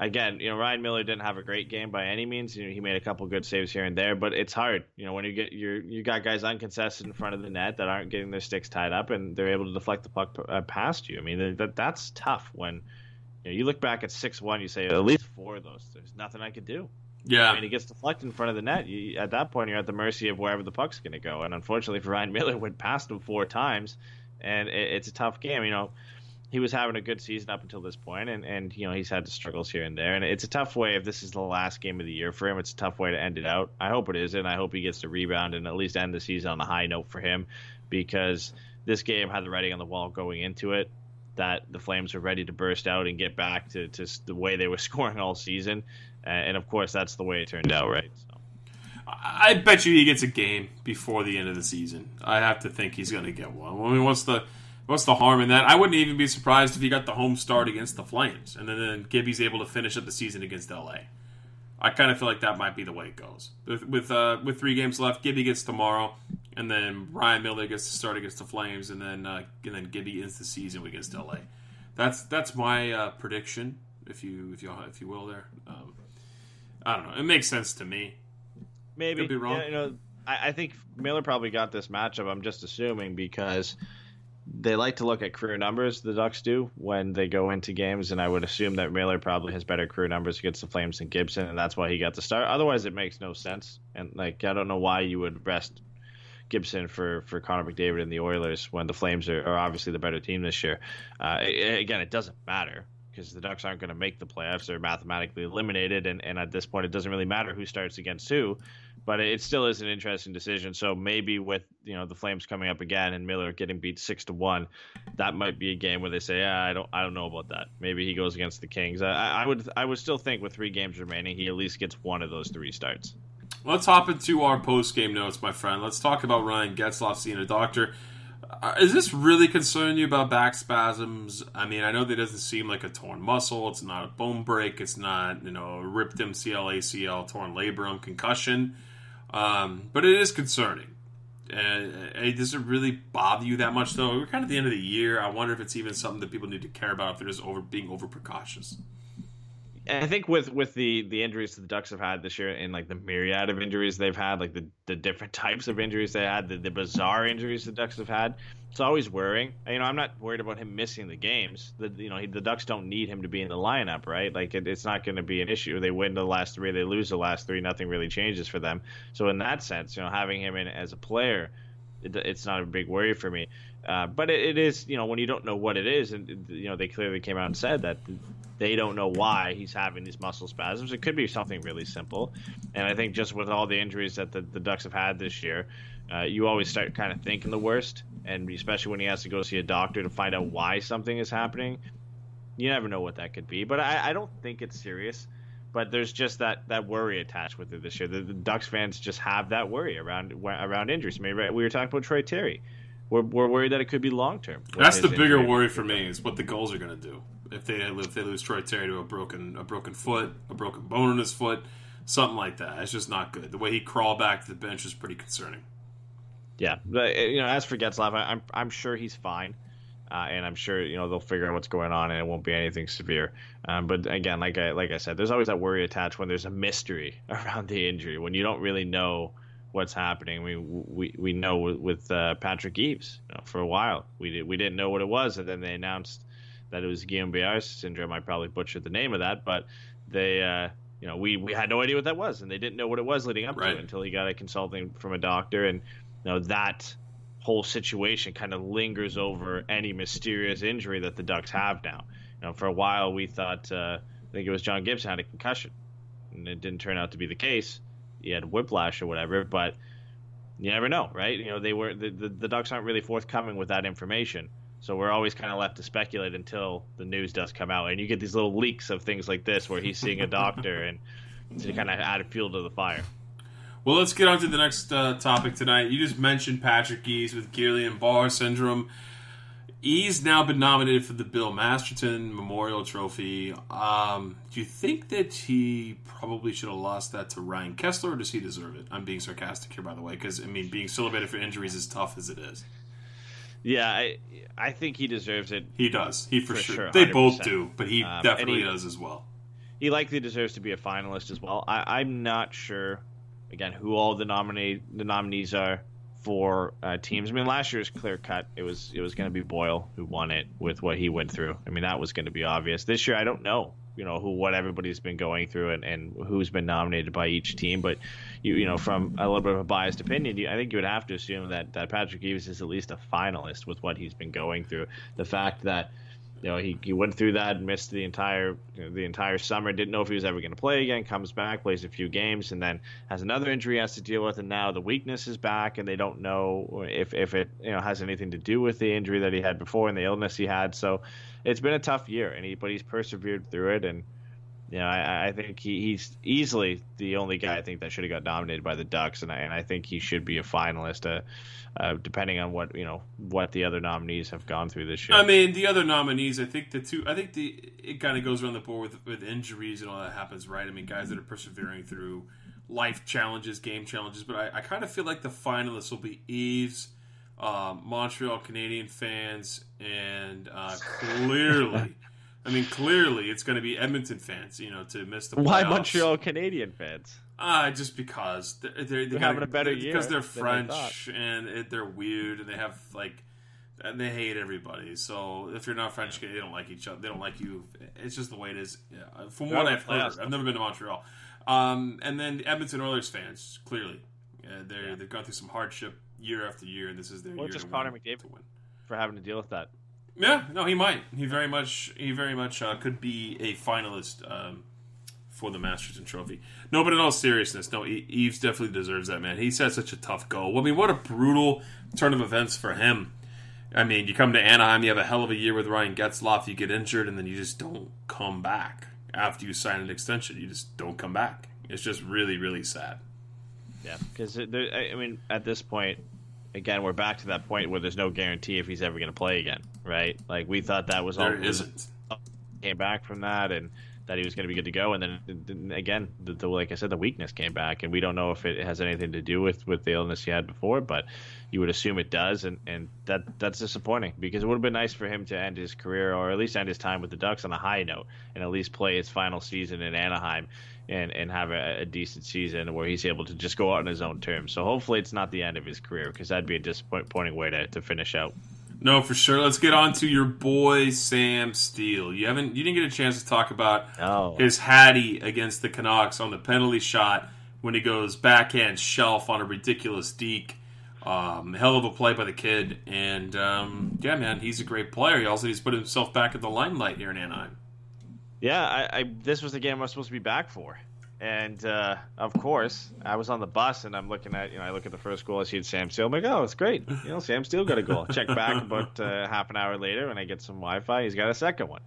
again, you know, Ryan Miller didn't have a great game by any means. You know, he made a couple good saves here and there, but it's hard. You know, when you get your you got guys uncontested in front of the net that aren't getting their sticks tied up, and they're able to deflect the puck uh, past you. I mean, that that's tough when. You look back at six one, you say, at least four of those, there's nothing I could do. Yeah. I mean, he gets deflected in front of the net. You, at that point, you're at the mercy of wherever the puck's going to go. And unfortunately for Ryan Miller, went past him four times, and it, it's a tough game. You know, he was having a good season up until this point, and, and, you know, he's had the struggles here and there. And it's a tough way, if this is the last game of the year for him, it's a tough way to end it out. I hope it is, and I hope he gets to rebound and at least end the season on a high note for him, because this game had the writing on the wall going into it, that the Flames were ready to burst out and get back to, to the way they were scoring all season. Uh, and, of course, that's the way it turned out, right? So. I bet you he gets a game before the end of the season. I have to think he's going to get one. I mean, what's the what's the harm in that? I wouldn't even be surprised if he got the home start against the Flames, and then, then Gibby's able to finish up the season against L A. I kind of feel like that might be the way it goes. With with, uh, with three games left, Gibby gets tomorrow, and then Ryan Miller gets to start against the Flames, and then uh, and then Gibby ends the season against L A. That's that's my uh, prediction, if you if you if you will. There, um, I don't know. It makes sense to me. Maybe could be wrong. Yeah, you know, I, I think Miller probably got this matchup. I'm just assuming because they like to look at career numbers, the Ducks do, when they go into games, and I would assume that Miller probably has better career numbers against the Flames than Gibson, and that's why he got the start. Otherwise, it makes no sense. And like, I don't know why you would rest Gibson for, for Connor McDavid and the Oilers when the Flames are, are obviously the better team this year. Uh, it, again, it doesn't matter because the Ducks aren't going to make the playoffs. They're mathematically eliminated, and, and at this point, it doesn't really matter who starts against who. But it still is an interesting decision. So maybe with, you know, the Flames coming up again and Miller getting beat six to one, that might be a game where they say, yeah, I don't, I don't know about that. Maybe he goes against the Kings. I, I would, I would still think with three games remaining, he at least gets one of those three starts. Let's hop into our post-game notes, my friend. Let's talk about Ryan Getzlaf seeing a doctor. Uh, is this really concerning you about back spasms? I mean, I know that doesn't seem like a torn muscle. It's not a bone break. It's not, you know, a ripped M C L, A C L, torn labrum, concussion. Um, but it is concerning. And it doesn't really bother you that much, though. We're kind of at the end of the year. I wonder if it's even something that people need to care about if they're just over being over precautious. I think with, with the, the injuries that the Ducks have had this year and, like, the myriad of injuries they've had, like, the, the different types of injuries they had, the, the bizarre injuries the Ducks have had, it's always worrying. You know, I'm not worried about him missing the games. The, you know, he, the Ducks don't need him to be in the lineup, right? Like, it, it's not going to be an issue. They win the last three, they lose the last three, nothing really changes for them. So in that sense, you know, having him in as a player, it, it's not a big worry for me. Uh, but it, it is, you know, when you don't know what it is, and, you know, they clearly came out and said that – they don't know why he's having these muscle spasms. It could be something really simple. And I think just with all the injuries that the, the Ducks have had this year, uh, you always start kind of thinking the worst, and especially when he has to go see a doctor to find out why something is happening. You never know what that could be. But I, I don't think it's serious. But there's just that, that worry attached with it this year. The, the Ducks fans just have that worry around around injuries. I mean, we were talking about Troy Terry. We're, we're worried that it could be long-term. That's the bigger worry for me is what the goals are going to do. If they if they lose Troy Terry to a broken a broken foot, a broken bone in his foot, something like that, it's just not good. The way he crawled back to the bench was pretty concerning. Yeah, but, you know, as for Getzlaf, I'm I'm sure he's fine, uh, and I'm sure, you know, they'll figure out what's going on and it won't be anything severe. Um, but again, like I like I said, there's always that worry attached when there's a mystery around the injury, when you don't really know what's happening. We we we know with, with uh, Patrick Eaves, you know, for a while we did we didn't know what it was, and then they announced that it was Guillain-Barré syndrome. I probably butchered the name of that, but they, uh, you know, we, we had no idea what that was, and they didn't know what it was leading up right. to it until he got a consulting from a doctor, and you know that whole situation kind of lingers over any mysterious injury that the Ducks have now. You know, for a while we thought, uh, I think it was John Gibson had a concussion, and it didn't turn out to be the case. He had whiplash or whatever, but you never know, right? You know, they were the, the, the Ducks aren't really forthcoming with that information. So we're always kind of left to speculate until the news does come out. And you get these little leaks of things like this where he's seeing a doctor and to kind of add fuel to the fire. Well, let's get on to the next uh, topic tonight. You just mentioned Patrick Eaves with Guillain-Barré syndrome. Eaves now been nominated for the Bill Masterton Memorial Trophy. Um, do you think that he probably should have lost that to Ryan Kesler, or does he deserve it? I'm being sarcastic here, by the way, because, I mean, being celebrated for injuries is tough as it is. Yeah, I I think he deserves it. He does. He for, for sure. sure they both do, but he um, definitely he, does as well. He likely deserves to be a finalist as well. I, I'm not sure, again, who all the nominee the nominees are for uh, teams. I mean, last year's clear cut. It was it was going to be Boyle who won it with what he went through. I mean, that was going to be obvious. This year, I don't know. You know who what everybody's been going through and, and who's been nominated by each team, but you you know from a little bit of a biased opinion, you, I think you would have to assume that, that Patrick Eaves is at least a finalist with what he's been going through. The fact that you know he, he went through that, missed the entire you know, the entire summer, didn't know if he was ever going to play again, comes back, plays a few games, and then has another injury he has to deal with, and now the weakness is back, and they don't know if if it you know has anything to do with the injury that he had before and the illness he had. So it's been a tough year, and he, but he's persevered through it, and you know I, I think he, he's easily the only guy I think that should have got nominated by the Ducks, and I, and I think he should be a finalist, uh, uh, depending on what you know what the other nominees have gone through this year. I mean, the other nominees, I think the two, I think the it kind of goes around the board with with injuries and all that happens, right? I mean, guys that are persevering through life challenges, game challenges, but I, I kind of feel like the finalists will be Eaves, Um, Montreal Canadian fans, and uh, clearly, I mean, clearly, it's going to be Edmonton fans. You know, to miss the playoffs. Why Montreal Canadian fans? Uh, just because they're, they're, they're, they're having a better they're, year because they're French and it, they're weird and they have like and they hate everybody. So if you're not French, they don't like each other. They don't like you. It's just the way it is. Yeah. From what I've heard, I've never been to Montreal. Um, and then Edmonton Oilers fans, clearly, uh, they yeah. they've gone through some hardship year after year, and this is their well, year just to Connor win, McDavid to win. For having to deal with that. Yeah, no, he might. He very much, he very much uh, could be a finalist um, for the Masterton Trophy. No, but in all seriousness, no, Eaves definitely deserves that, man. He's had such a tough goal. I mean, what a brutal turn of events for him. I mean, you come to Anaheim, you have a hell of a year with Ryan Getzlaf, you get injured, and then you just don't come back. After you sign an extension, you just don't come back. It's just really, really sad. Yeah, because, I mean, at this point, again, we're back to that point where there's no guarantee if he's ever going to play again, right? Like, we thought that was all. There isn't. Came back from that and that he was going to be good to go. And then, again, the, the, like I said, the weakness came back. And we don't know if it has anything to do with, with the illness he had before, but you would assume it does. And, and that that's disappointing because it would have been nice for him to end his career or at least end his time with the Ducks on a high note and at least play his final season in Anaheim. And, and have a, a decent season where he's able to just go out on his own terms. So hopefully it's not the end of his career because that'd be a disappointing way to, to finish out. No, for sure. Let's get on to your boy Sam Steele. You haven't you didn't get a chance to talk about no. his Hattie against the Canucks on the penalty shot when he goes backhand shelf on a ridiculous deke. Um, hell of a play by the kid. And um, yeah, man, he's a great player. He also he's put himself back in the limelight here in Anaheim. Yeah, I, I this was the game I was supposed to be back for, and uh, of course I was on the bus and I'm looking at you know I look at the first goal I see Sam Steele. I'm like, oh, it's great, you know Sam Steele got a goal. Check back about uh, half an hour later and I get some Wi-Fi. He's got a second one.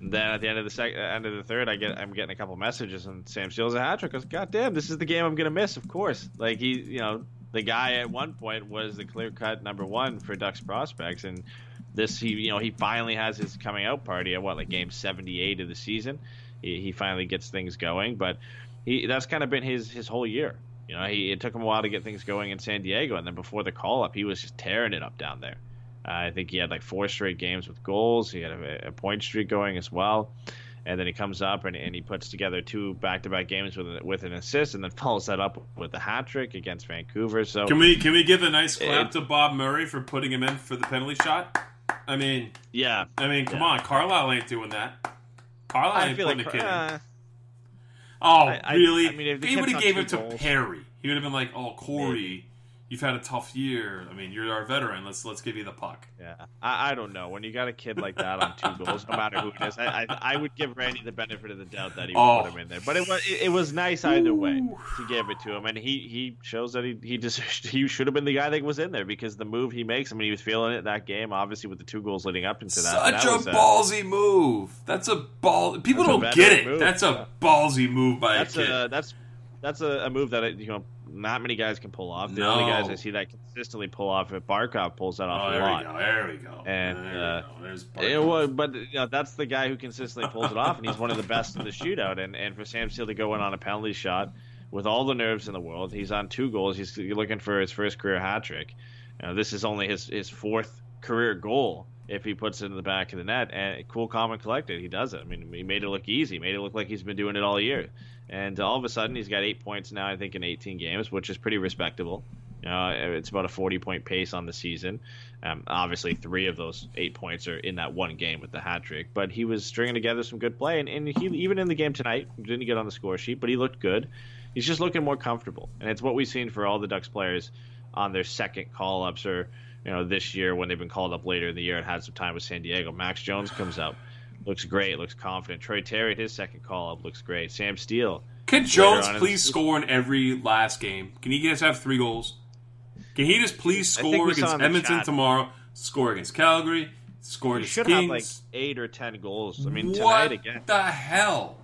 And then at the end of the second, end of the third, I get I'm getting a couple messages and Sam Steele's a hat trick. I was, God damn, this is the game I'm gonna miss. Of course, like he you know the guy at one point was the clear cut number one for Ducks prospects and. This he you know he finally has his coming out party at what like game seventy-eight of the season. He, he finally gets things going, but he that's kind of been his his whole year. You know he it took him a while to get things going in San Diego, and then before the call up, he was just tearing it up down there. Uh, I think he had like four straight games with goals. He had a, a point streak going as well, and then he comes up and, and he puts together two back to back games with with an assist, and then follows that up with a hat trick against Vancouver. So can we can we give a nice clap it, to Bob Murray for putting him in for the penalty shot? I mean, yeah. I mean, come yeah. on, Carlisle ain't doing that. Carlisle ain't putting like, a kid in. Uh, oh, I, I, really? I mean, if he would have gave it to goals. Perry. He would have been like, "Oh, Corey, yeah. you've had a tough year. I mean, you're our veteran. Let's let's give you the puck. Yeah, I, I don't know. When you got a kid like that on two goals, no matter who it is, I, I I would give Randy the benefit of the doubt that he would oh. put him in there. But it was it, it was nice either Ooh. way to give it to him, and he, he shows that he he just he should have been the guy that was in there because the move he makes. I mean, he was feeling it that game, obviously with the two goals leading up into that. Such that a ballsy a, move. That's a ball. People don't get it. Move. That's a ballsy move by that's a kid. A, that's that's a, a move that you know. Not many guys can pull off. The no. only guys I see that consistently pull off, if Barkov pulls that off oh, a lot. There we go. There we go. And there uh, we go. There's Barkov. It was, but you know, that's the guy who consistently pulls it off, and he's one of the best in the shootout. And and for Sam Steele to go in on a penalty shot with all the nerves in the world, he's on two goals. He's looking for his first career hat trick. You know, this is only his his fourth career goal. If he puts it in the back of the net, and cool, calm, and collected, he does it. I mean, he made it look easy. Made it look like he's been doing it all year. And all of a sudden, he's got eight points now, I think, in eighteen games, which is pretty respectable. Uh, it's about a forty-point pace on the season. Um, obviously, three of those eight points are in that one game with the hat trick. But he was stringing together some good play. And, and he even in the game tonight, didn't get on the score sheet, but he looked good. He's just looking more comfortable. And it's what we've seen for all the Ducks players on their second call-ups or – you know, this year when they've been called up later in the year and had some time with San Diego. Max Jones comes up, looks great, looks confident. Troy Terry, his second call-up, looks great. Sam Steele. Can Jones please score in every last game? Can he just have three goals? Can he just please score against Edmonton tomorrow, score against Calgary, score against Kings? He should have like eight or ten goals. I mean, tonight again. What the hell?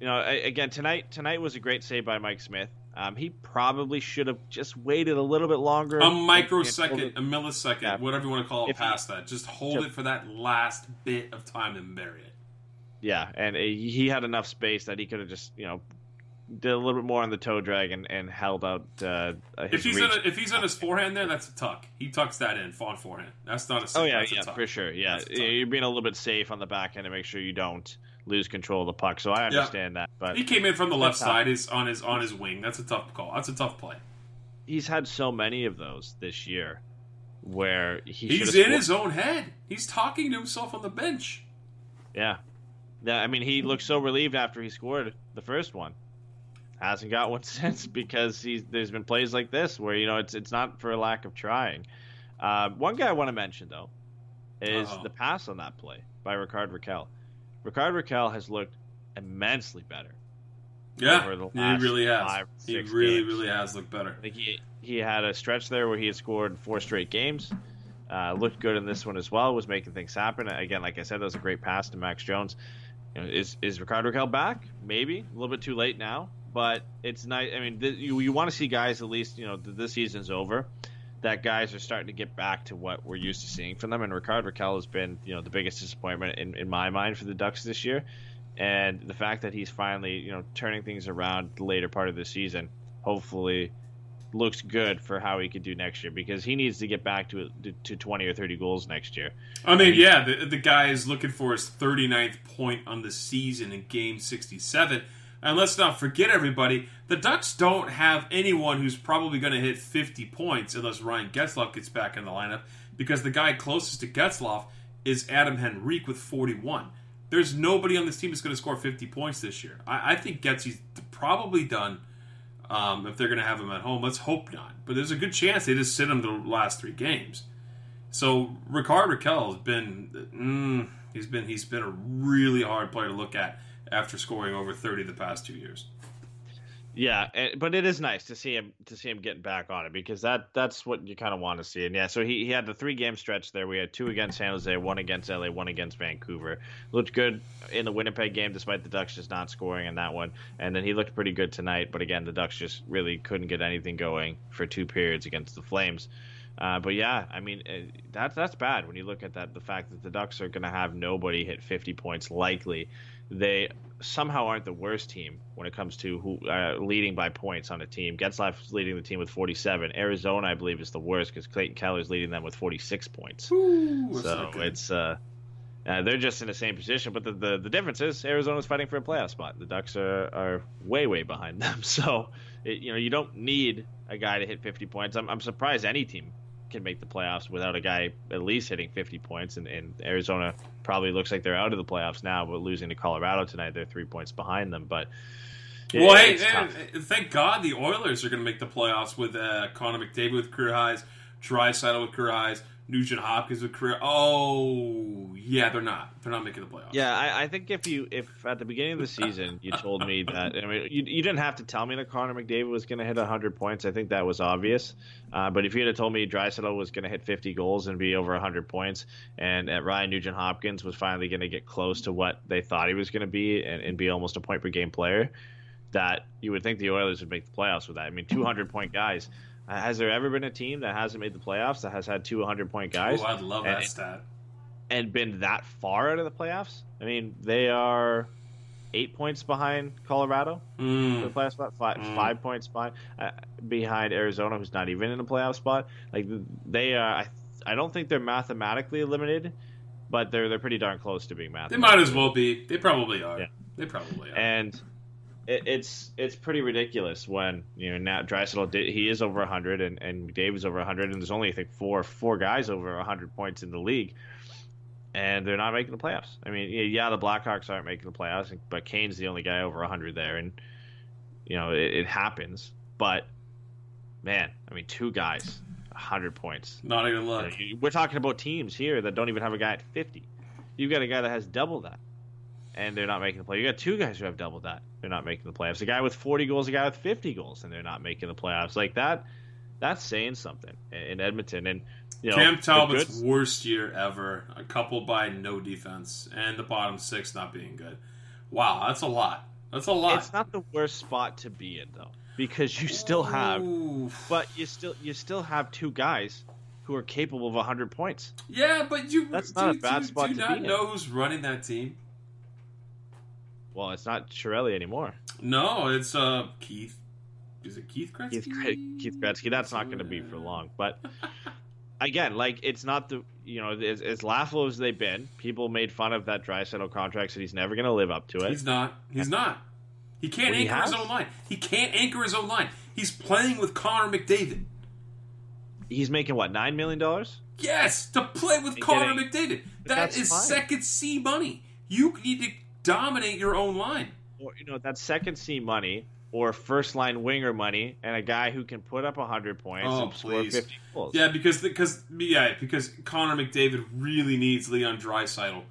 You know, again, tonight tonight was a great save by Mike Smith. Um, he probably should have just waited a little bit longer. A microsecond, a millisecond, yeah. whatever you want to call it, if past he, that. Just hold just, it for that last bit of time and bury it. Yeah, and he had enough space that he could have just, you know, did a little bit more on the toe drag and, and held out uh, his if he's reach. On a, if he's on his forehand there, that's a tuck. He tucks that in, on forehand. That's not a safe. Oh, yeah, yeah, for sure. Yeah, you're being a little bit safe on the back end to make sure you don't lose control of the puck, so I understand yeah. that. But he came in from the left tough. side, is on his on his wing. That's a tough call. That's a tough play. He's had so many of those this year, where he he's in scored. his own head. He's talking to himself on the bench. Yeah, yeah. I mean, he looked so relieved after he scored the first one. Hasn't got one since because he's there's been plays like this where you know it's it's not for a lack of trying. Uh, one guy I want to mention though is Uh-oh. the pass on that play by Rickard Rakell. Rickard Rakell has looked immensely better. Yeah, over the last he really has. Five, he really, games. really has looked better. Like he he had a stretch there where he had scored four straight games. Uh, looked good in this one as well. Was making things happen. Again, like I said, that was a great pass to Max Jones. You know, is is Rickard Rakell back? Maybe a little bit too late now, but it's nice. I mean, th- you you want to see guys at least you know th- this season's over. That guys are starting to get back to what we're used to seeing from them, and Rickard Rakell has been, you know, the biggest disappointment in, in my mind for the Ducks this year, and the fact that he's finally, you know, turning things around the later part of the season, hopefully, looks good for how he could do next year because he needs to get back to to twenty or thirty goals next year. I mean, yeah, the the guy is looking for his thirty-ninth point on the season in Game sixty-seven. And let's not forget, everybody, the Ducks don't have anyone who's probably going to hit fifty points unless Ryan Getzlaf gets back in the lineup because the guy closest to Getzlaf is Adam Henrique with forty-one. There's nobody on this team that's going to score fifty points this year. I, I think Getzy's probably done um, if they're going to have him at home. Let's hope not. But there's a good chance they just sit him the last three games. So Rickard Rakell has been mm, he's been he's been a really hard player to look at after scoring over thirty the past two years. Yeah, but it is nice to see him to see him getting back on it because that that's what you kind of want to see. And yeah, so he, he had the three game stretch there. We had two against San Jose, one against L A, one against Vancouver. Looked good in the Winnipeg game despite the Ducks just not scoring in that one. And then he looked pretty good tonight. But again, the Ducks just really couldn't get anything going for two periods against the Flames. Uh, but yeah, I mean, that's that's bad when you look at that. The fact that the Ducks are going to have nobody hit fifty points likely. They somehow aren't the worst team when it comes to who uh, leading by points on a team. Getzlaf's leading the team with forty-seven. Arizona, I believe, is the worst because Clayton Keller's leading them with forty-six points. Ooh, so it's uh, uh, they're just in the same position. But the, the, the difference is Arizona's fighting for a playoff spot. The Ducks are, are way, way behind them. So, it, you know, you don't need a guy to hit fifty points. I'm, I'm surprised any team can make the playoffs without a guy at least hitting fifty points, and, and Arizona probably looks like they're out of the playoffs now, but losing to Colorado tonight, they're three points behind them. But Well, yeah, hey, man, thank God the Oilers are going to make the playoffs with uh, Connor McDavid with career highs, Draisaitl with career highs, Nugent Hopkins with career. Oh, yeah, they're not. They're not making the playoffs. Yeah, I, I think if you if at the beginning of the season you told me that, I mean, you, you didn't have to tell me that Connor McDavid was going to hit one hundred points. I think that was obvious. Uh, but if you had told me Draisaitl was going to hit fifty goals and be over one hundred points, and uh, Ryan Nugent Hopkins was finally going to get close to what they thought he was going to be and, and be almost a point per game player, that you would think the Oilers would make the playoffs with that. I mean, two hundred point guys. Uh, has there ever been a team that hasn't made the playoffs that has had two hundred point guys? Oh, I'd love and, that stat. And been that far out of the playoffs? I mean, they are eight points behind Colorado mm. for the playoff spot, five, mm. five points behind, uh, behind Arizona, who's not even in a playoff spot. Like they are, I, I don't think they're mathematically eliminated, but they're they're pretty darn close to being mathematically. They might as well be. They probably are. Yeah. They probably are. And It, it's it's pretty ridiculous when, you know, now Draisaitl, he is over one hundred and, and McDavid's over one hundred, and there's only, I think, four four guys over one hundred points in the league, and they're not making the playoffs. I mean, yeah, the Blackhawks aren't making the playoffs, but Kane's the only guy over one hundred there, and, you know, it, it happens. But, man, I mean, two guys, one hundred points. Not even luck. You know, we're talking about teams here that don't even have a guy at fifty. You've got a guy that has double that, and they're not making the playoffs. You got two guys who have double that. They're not making the playoffs. A guy with forty goals, a guy with fifty goals, and they're not making the playoffs. Like that, that's saying something in Edmonton. And you know, Cam Talbot's good... worst year ever, coupled by no defense and the bottom six not being good. Wow, that's a lot. That's a lot. It's not the worst spot to be in though, because you still have, Ooh. but you still you still have two guys who are capable of one hundred points. Yeah, but you that's not do, a bad do, spot do to not be in. Do you not know who's running that team? Well, it's not Chiarelli anymore. No, it's uh, Keith. Is it Keith Gretzky? Keith, Keith Gretzky. That's not going to be for long. But again, like it's not the you know as, as laughable as they've been. People made fun of that Draisaitl contract, said he's never going to live up to it. He's not. He's not. He can't well, anchor he his own line. He can't anchor his own line. He's playing with Connor McDavid. He's making what, nine million dollars? Yes, to play with and Connor getting, McDavid. That is fine. Second C money. You need to dominate your own line, or you know that second C money, or first line winger money, and a guy who can put up one hundred points oh, and please. score fifty goals. Yeah, because because yeah, because Connor McDavid really needs Leon Draisaitl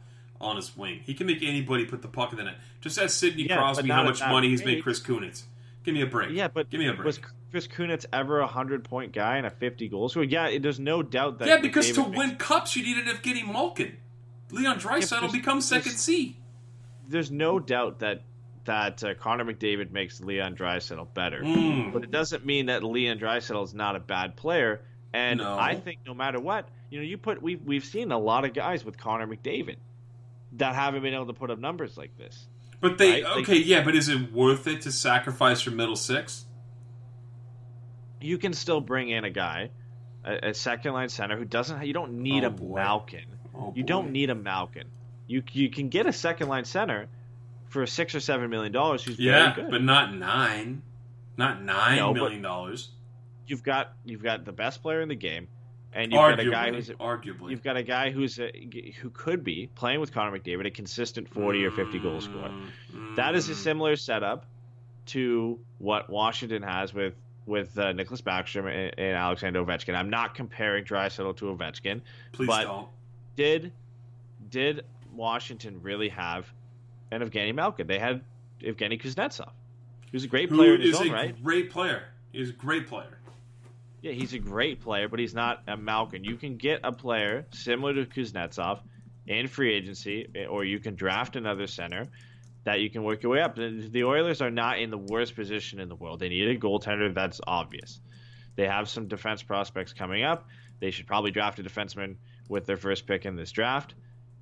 on his wing. He can make anybody put the puck in the net. Just ask Sidney yeah, Crosby how much money he's made Chris Kunitz. Give me a break. Yeah, but give me a break. Was Chris Kunitz ever a hundred point guy and a fifty goal scorer? Yeah, there's no doubt that. Yeah, because McDavid to win makes... cups, you needed to get him Malkin. Leon Draisaitl yeah, becomes second C. There's no doubt that that uh, Connor McDavid makes Leon Draisaitl better, mm. but it doesn't mean that Leon Draisaitl is not a bad player. And no. I think no matter what, you know, you put we've we've seen a lot of guys with Connor McDavid that haven't been able to put up numbers like this. But they right? okay, like, yeah. But is it worth it to sacrifice your middle six? You can still bring in a guy, a, a second line center who doesn't. You don't need oh, a boy. Malkin. Oh, you boy. don't need a Malkin. You you can get a second line center for six or seven million dollars. Who's yeah, very good. but not nine, not nine no, million dollars. You've got you've got the best player in the game, and you've arguably, got a guy who's arguably you've got a guy who's a, who could be playing with Connor McDavid, a consistent forty mm, or fifty goal scorer. Mm. That is a similar setup to what Washington has with with uh, Nicholas Backstrom and, and Alexander Ovechkin. I'm not comparing Draisaitl to Ovechkin. Please but don't. Did did. Washington really have an Evgeny Malkin. They had Evgeny Kuznetsov, who's a great player Who in his own right. Great player. He's a great player. Yeah, he's a great player, but he's not a Malkin. You can get a player similar to Kuznetsov in free agency, or you can draft another center that you can work your way up. The Oilers are not in the worst position in the world. They need a goaltender. That's obvious. They have some defense prospects coming up. They should probably draft a defenseman with their first pick in this draft.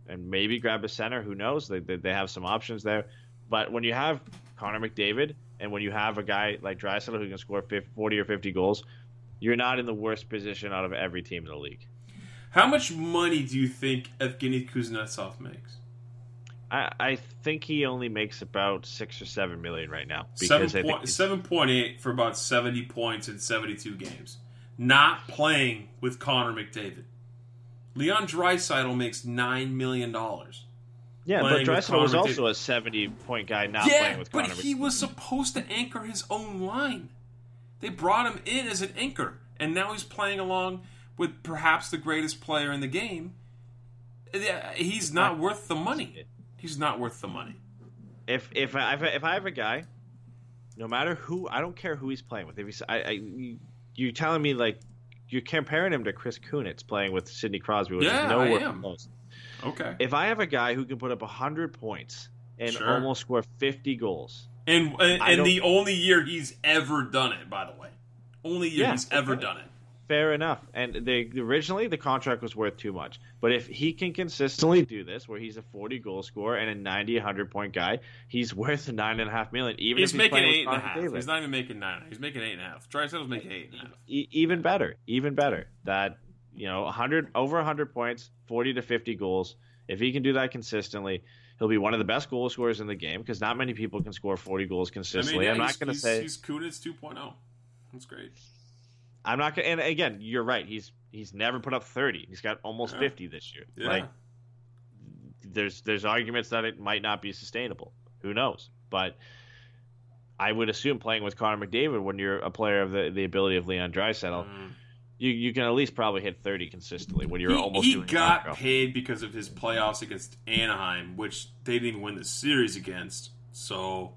And maybe grab a center. Who knows? They, they they have some options there. But when you have Connor McDavid and when you have a guy like Draisaitl who can score forty or fifty goals, you're not in the worst position out of every team in the league. How much money do you think Evgeny Kuznetsov makes? I, I think he only makes about six or seven million right now. Because seven point seven point eight for about seventy points in seventy-two games. Not playing with Connor McDavid. Leon Draisaitl makes nine million dollars. Yeah, but Drysdale was also a seventy-point guy not yeah, playing with Connor. Yeah, but he was supposed to anchor his own line. They brought him in as an anchor, and now he's playing along with perhaps the greatest player in the game. He's not worth the money. He's not worth the money. If if I if I have a guy, no matter who, I don't care who he's playing with. If he's, I, I you're telling me like you're comparing him to Chris Kunitz playing with Sidney Crosby, which yeah, is nowhere close. Okay. If I have a guy who can put up one hundred points and sure. almost score fifty goals. And and, and the only year he's ever done it, by the way. Only year yeah, he's ever done it. Fair enough. And they originally, the contract was worth too much. But if he can consistently do this, where he's a forty-goal scorer and a ninety, one hundred-point guy, he's worth nine point five million dollars. Even he's if he's making eight and a half. David. He's not even making nine. He's making eight point five. Drysdale's making eight point five. E- even better. Even better. That... You know, one hundred over one hundred points, forty to fifty goals. If he can do that consistently, he'll be one of the best goal scorers in the game because not many people can score forty goals consistently. I mean, yeah, I'm not going to say he's Kunitz two point oh. That's great. I'm not going to, and again, you're right. He's he's never put up thirty. He's got almost yeah. fifty this year. Yeah. Like, there's there's arguments that it might not be sustainable. Who knows? But I would assume playing with Connor McDavid when you're a player of the, the ability of Leon Draisaitl. Mm. You you can at least probably hit thirty consistently when you're he, almost he doing He got that, paid because of his playoffs against Anaheim, which they didn't even win the series against. So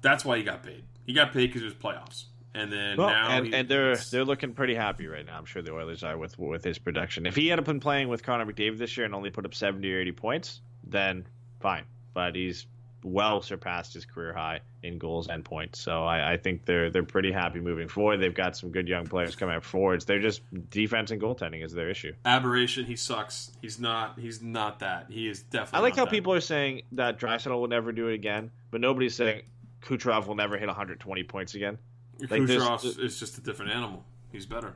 that's why he got paid. He got paid because it was playoffs. And then well, now and, he, and they're they're looking pretty happy right now. I'm sure the Oilers are with with his production. If he had been playing with Connor McDavid this year and only put up seventy or eighty points, then fine. But he's well surpassed his career high in goals and points. So I, I think they're they're pretty happy moving forward. They've got some good young players coming up forwards. They're just defense and goaltending is their issue. Aberration, he sucks. He's not he's not that. He is definitely I like how that. People are saying that Draisaitl will never do it again, but nobody's saying Kucherov will never hit one hundred twenty points again. Like Kucherov is just a different animal. He's better.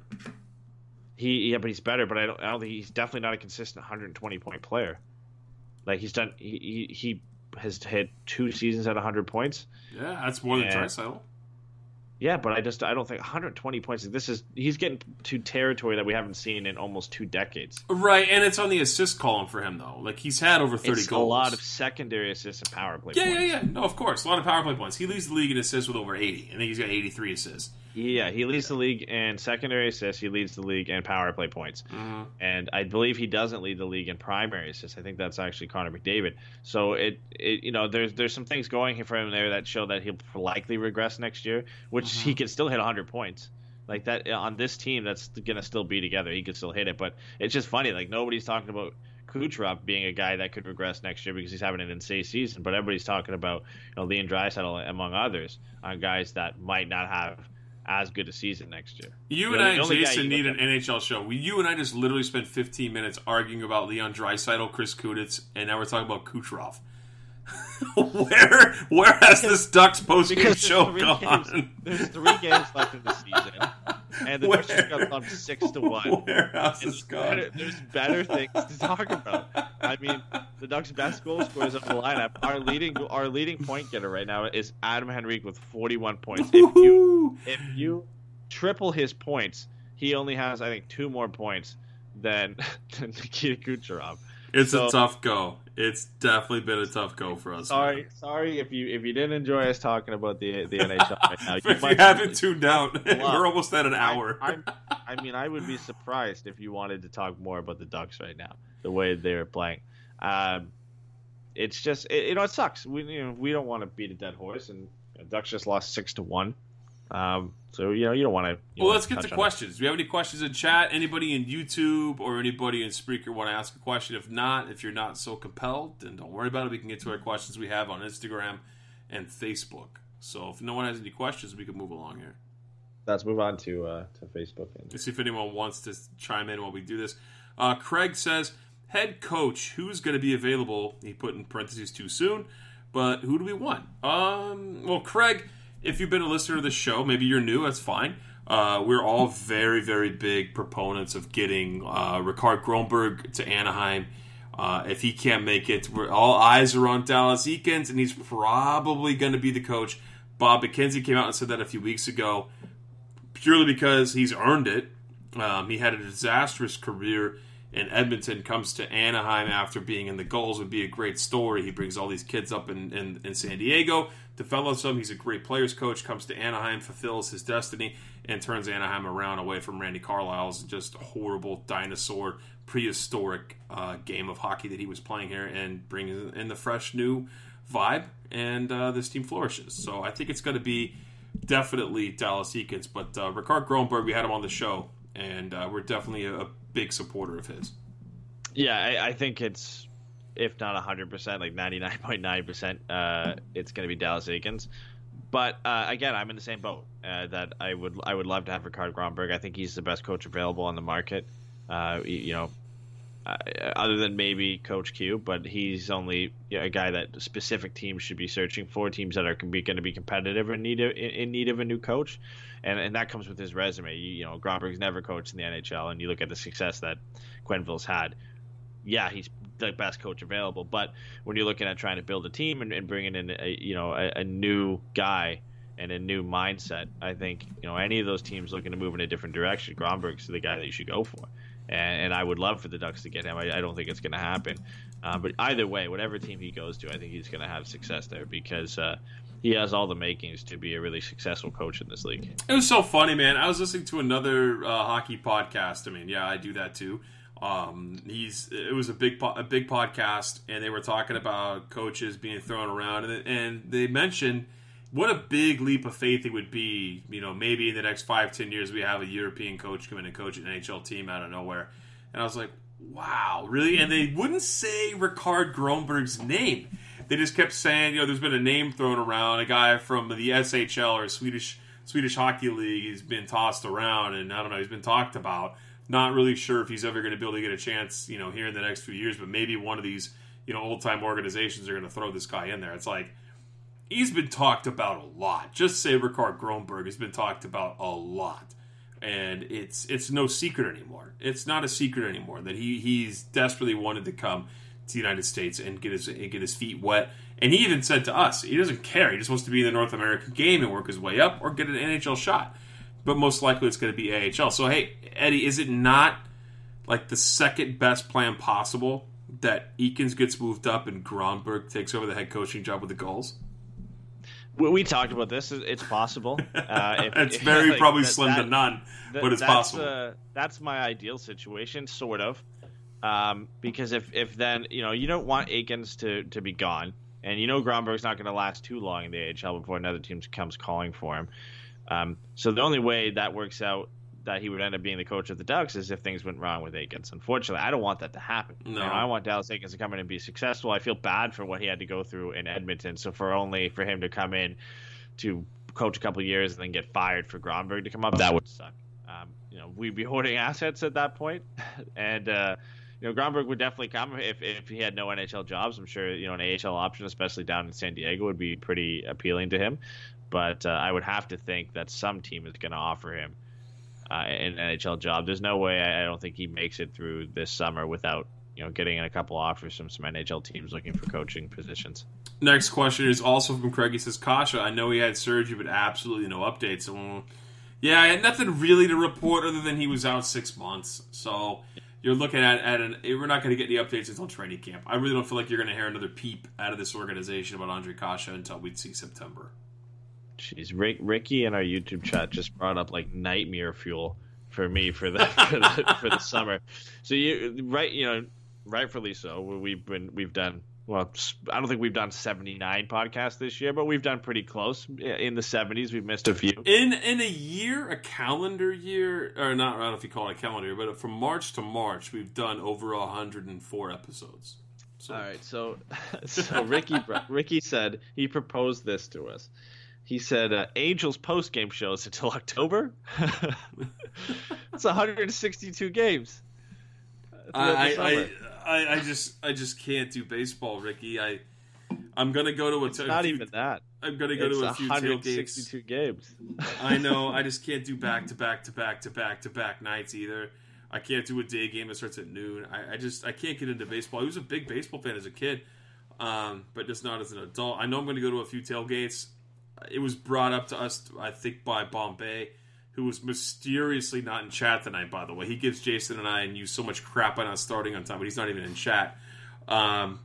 He yeah, but he's better, but I don't I don't think he's definitely not a consistent one hundred twenty point player. Like he's done he he, he has hit two seasons at one hundred points. Yeah, that's more than Draisaitl. Yeah, but I just I don't think one hundred twenty points. This is he's getting to territory that we haven't seen in almost two decades. Right, and it's on the assist column for him though. Like he's had over thirty it's goals. A lot of secondary assists and power play. Yeah, points. Yeah, yeah. No, of course, a lot of power play points. He leads the league in assists with over eighty. I think he's got eighty-three assists. Yeah, he leads yeah. the league in secondary assists. He leads the league in power play points. Uh-huh. And I believe he doesn't lead the league in primary assists. I think that's actually Connor McDavid. So, it, it you know, there's there's some things going for him there that show that he'll likely regress next year, which uh-huh. he could still hit one hundred points. Like that on this team, that's going to still be together. He could still hit it. But it's just funny. Like, nobody's talking about Kucherov being a guy that could regress next year because he's having an insane season. But everybody's talking about, you know, Leon Draisaitl, among others, on guys that might not have as good a season next year. You and I, Jason, need an N H L show. You and I just literally spent fifteen minutes arguing about Leon Draisaitl, Chris Kunitz, and now we're talking about Kucherov. where where has this Ducks postgame show gone? There's three games left in the season, and the Ducks just got thumped six to one. Where has this gone? Better, there's better things to talk about. I mean, the Ducks' best goal scorers of the lineup. Our leading our leading point getter right now is Adam Henrique with forty-one points. If you if you triple his points, he only has I think two more points than, than Nikita Kucherov. It's so, a tough go. It's definitely been a tough go for us. Sorry, man. sorry if you if you didn't enjoy us talking about the the N H L right now. You if you haven't really tuned out, we're almost at an hour. I, I mean, I would be surprised if you wanted to talk more about the Ducks right now, the way they are playing. Um, it's just it, you know it sucks. We you know, we don't want to beat a dead horse, and the Ducks just lost six to one. Um, so you know you don't want to. Well, let's get to questions. That. Do you have any questions in chat? Anybody in YouTube or anybody in Spreaker want to ask a question? If not, if you're not so compelled, then don't worry about it. We can get to our questions we have on Instagram and Facebook. So if no one has any questions, we can move along here. Let's move on to uh, to Facebook. Let's see if anyone wants to chime in while we do this. Uh, Craig says, "Head coach, who's going to be available?" He put in parentheses too soon, but who do we want? Um, well, Craig. If you've been a listener to the show, maybe you're new, that's fine. Uh, we're all very, very big proponents of getting uh, Rickard Grönberg to Anaheim. Uh, if he can't make it, we're, all eyes are on Dallas Eakins, and he's probably going to be the coach. Bob McKenzie came out and said that a few weeks ago, purely because he's earned it. Um, he had a disastrous career and Edmonton comes to Anaheim after being in the goals would be a great story. He brings all these kids up in, in, in San Diego, develops them. He's a great players coach, comes to Anaheim, fulfills his destiny, and turns Anaheim around away from Randy Carlyle's just horrible dinosaur, prehistoric uh, game of hockey that he was playing here, and brings in the fresh new vibe, and uh, this team flourishes. So I think it's going to be definitely Dallas Eakins, but uh, Rickard Grönberg, we had him on the show, and uh, we're definitely a, a big supporter of his. Yeah, I, I think it's, if not one hundred percent, like ninety-nine point nine percent, uh, it's going to be Dallas Eakins. But uh, again, I'm in the same boat uh, that I would I would love to have Rickard Grönberg. I think he's the best coach available on the market. Uh, you know, uh, other than maybe Coach Q, but he's only you know, a guy that specific teams should be searching for, teams that are can be going to be competitive and need a, in need of a new coach, and and that comes with his resume. You, you know, Grönberg's never coached in the N H L, and you look at the success that Quenneville's had. Yeah, he's the best coach available, but when you're looking at trying to build a team and, and bringing in a, you know a, a new guy and a new mindset, I think you know any of those teams looking to move in a different direction, Grönberg's the guy that you should go for. And, and I would love for the Ducks to get him. I, I don't think it's going to happen. Uh, but either way, whatever team he goes to, I think he's going to have success there because uh, he has all the makings to be a really successful coach in this league. It was so funny, man. I was listening to another uh, hockey podcast. I mean, yeah, I do that too. Um, he's it was a big po- a big podcast, and they were talking about coaches being thrown around, and, and they mentioned what a big leap of faith it would be, you know, maybe in the next five, ten years we have a European coach come in and coach an N H L team out of nowhere. And I was like, wow, really? And they wouldn't say Rickard Grönberg's name. They just kept saying, you know, there's been a name thrown around, a guy from the S H L or Swedish Swedish Hockey League has been tossed around, and I don't know, he's been talked about. Not really sure if he's ever going to be able to get a chance, you know, here in the next few years, but maybe one of these, you know, old-time organizations are going to throw this guy in there. It's like, he's been talked about a lot. Just say Rickard Grönberg has been talked about a lot. And it's it's no secret anymore. It's not a secret anymore that he he's desperately wanted to come to the United States and get his and get his feet wet. And he even said to us, he doesn't care. He just wants to be in the North American game and work his way up or get an N H L shot. But most likely it's going to be A H L. So, hey, Eddie, is it not like the second best plan possible that Eakins gets moved up and Grönberg takes over the head coaching job with the Gulls? We talked about this. It's possible. Uh, if, it's very like, probably that, slim that, to none, that, but it's that's, possible. Uh, that's my ideal situation, sort of, um, because if, if then, you know, you don't want Eakins to, to be gone, and you know Grönberg's not going to last too long in the A H L before another team comes calling for him. Um, so the only way that works out that he would end up being the coach of the Ducks is if things went wrong with Eakins. Unfortunately, I don't want that to happen. No. You know, I want Dallas Eakins to come in and be successful. I feel bad for what he had to go through in Edmonton. So for only for him to come in to coach a couple of years and then get fired for Grönberg to come up, that would suck. Um, you know, we'd be hoarding assets at that point. And, uh, you know, Grönberg would definitely come if, if he had no N H L jobs. I'm sure, you know, an A H L option, especially down in San Diego, would be pretty appealing to him. But uh, I would have to think that some team is going to offer him Uh, an N H L job. There's no way I don't think he makes it through this summer without you know getting in a couple offers from some N H L teams looking for coaching positions. Next question is also from Craig. He says, Kasha, I know he had surgery, but absolutely no updates. And, yeah, I had nothing really to report other than he was out six months. So you're looking at, at an we're not going to get any updates until training camp. I really don't feel like you're going to hear another peep out of this organization about Andre Kasha until we see September. Jeez, Rick, Ricky in our YouTube chat just brought up like nightmare fuel for me for the for the, for the summer. So you right, you know, rightfully so. We've been we've done well. I don't think we've done seventy-nine podcasts this year, but we've done pretty close in the seventies. We've missed a few in in a year, a calendar year, or not. I don't know if you call it a calendar year, but from March to March, we've done over one hundred four episodes. So. All right, so so Ricky Ricky said he proposed this to us. He said, uh, Angels post-game shows until October? That's one hundred sixty-two games. I, I, I, I just I just can't do baseball, Ricky. I, I'm going to go to a... It's t- not a few, even that. I'm going to go it's to a few one hundred sixty-two tailgates. games. I know. I just can't do back-to-back-to-back-to-back-to-back nights either. I can't do a day game that starts at noon. I, I just I can't get into baseball. I was a big baseball fan as a kid, um, but just not as an adult. I know I'm going to go to a few tailgates. It was brought up to us, I think, by Bombay, who was mysteriously not in chat tonight, by the way. He gives Jason and I and you so much crap by not starting on time, but he's not even in chat. Um,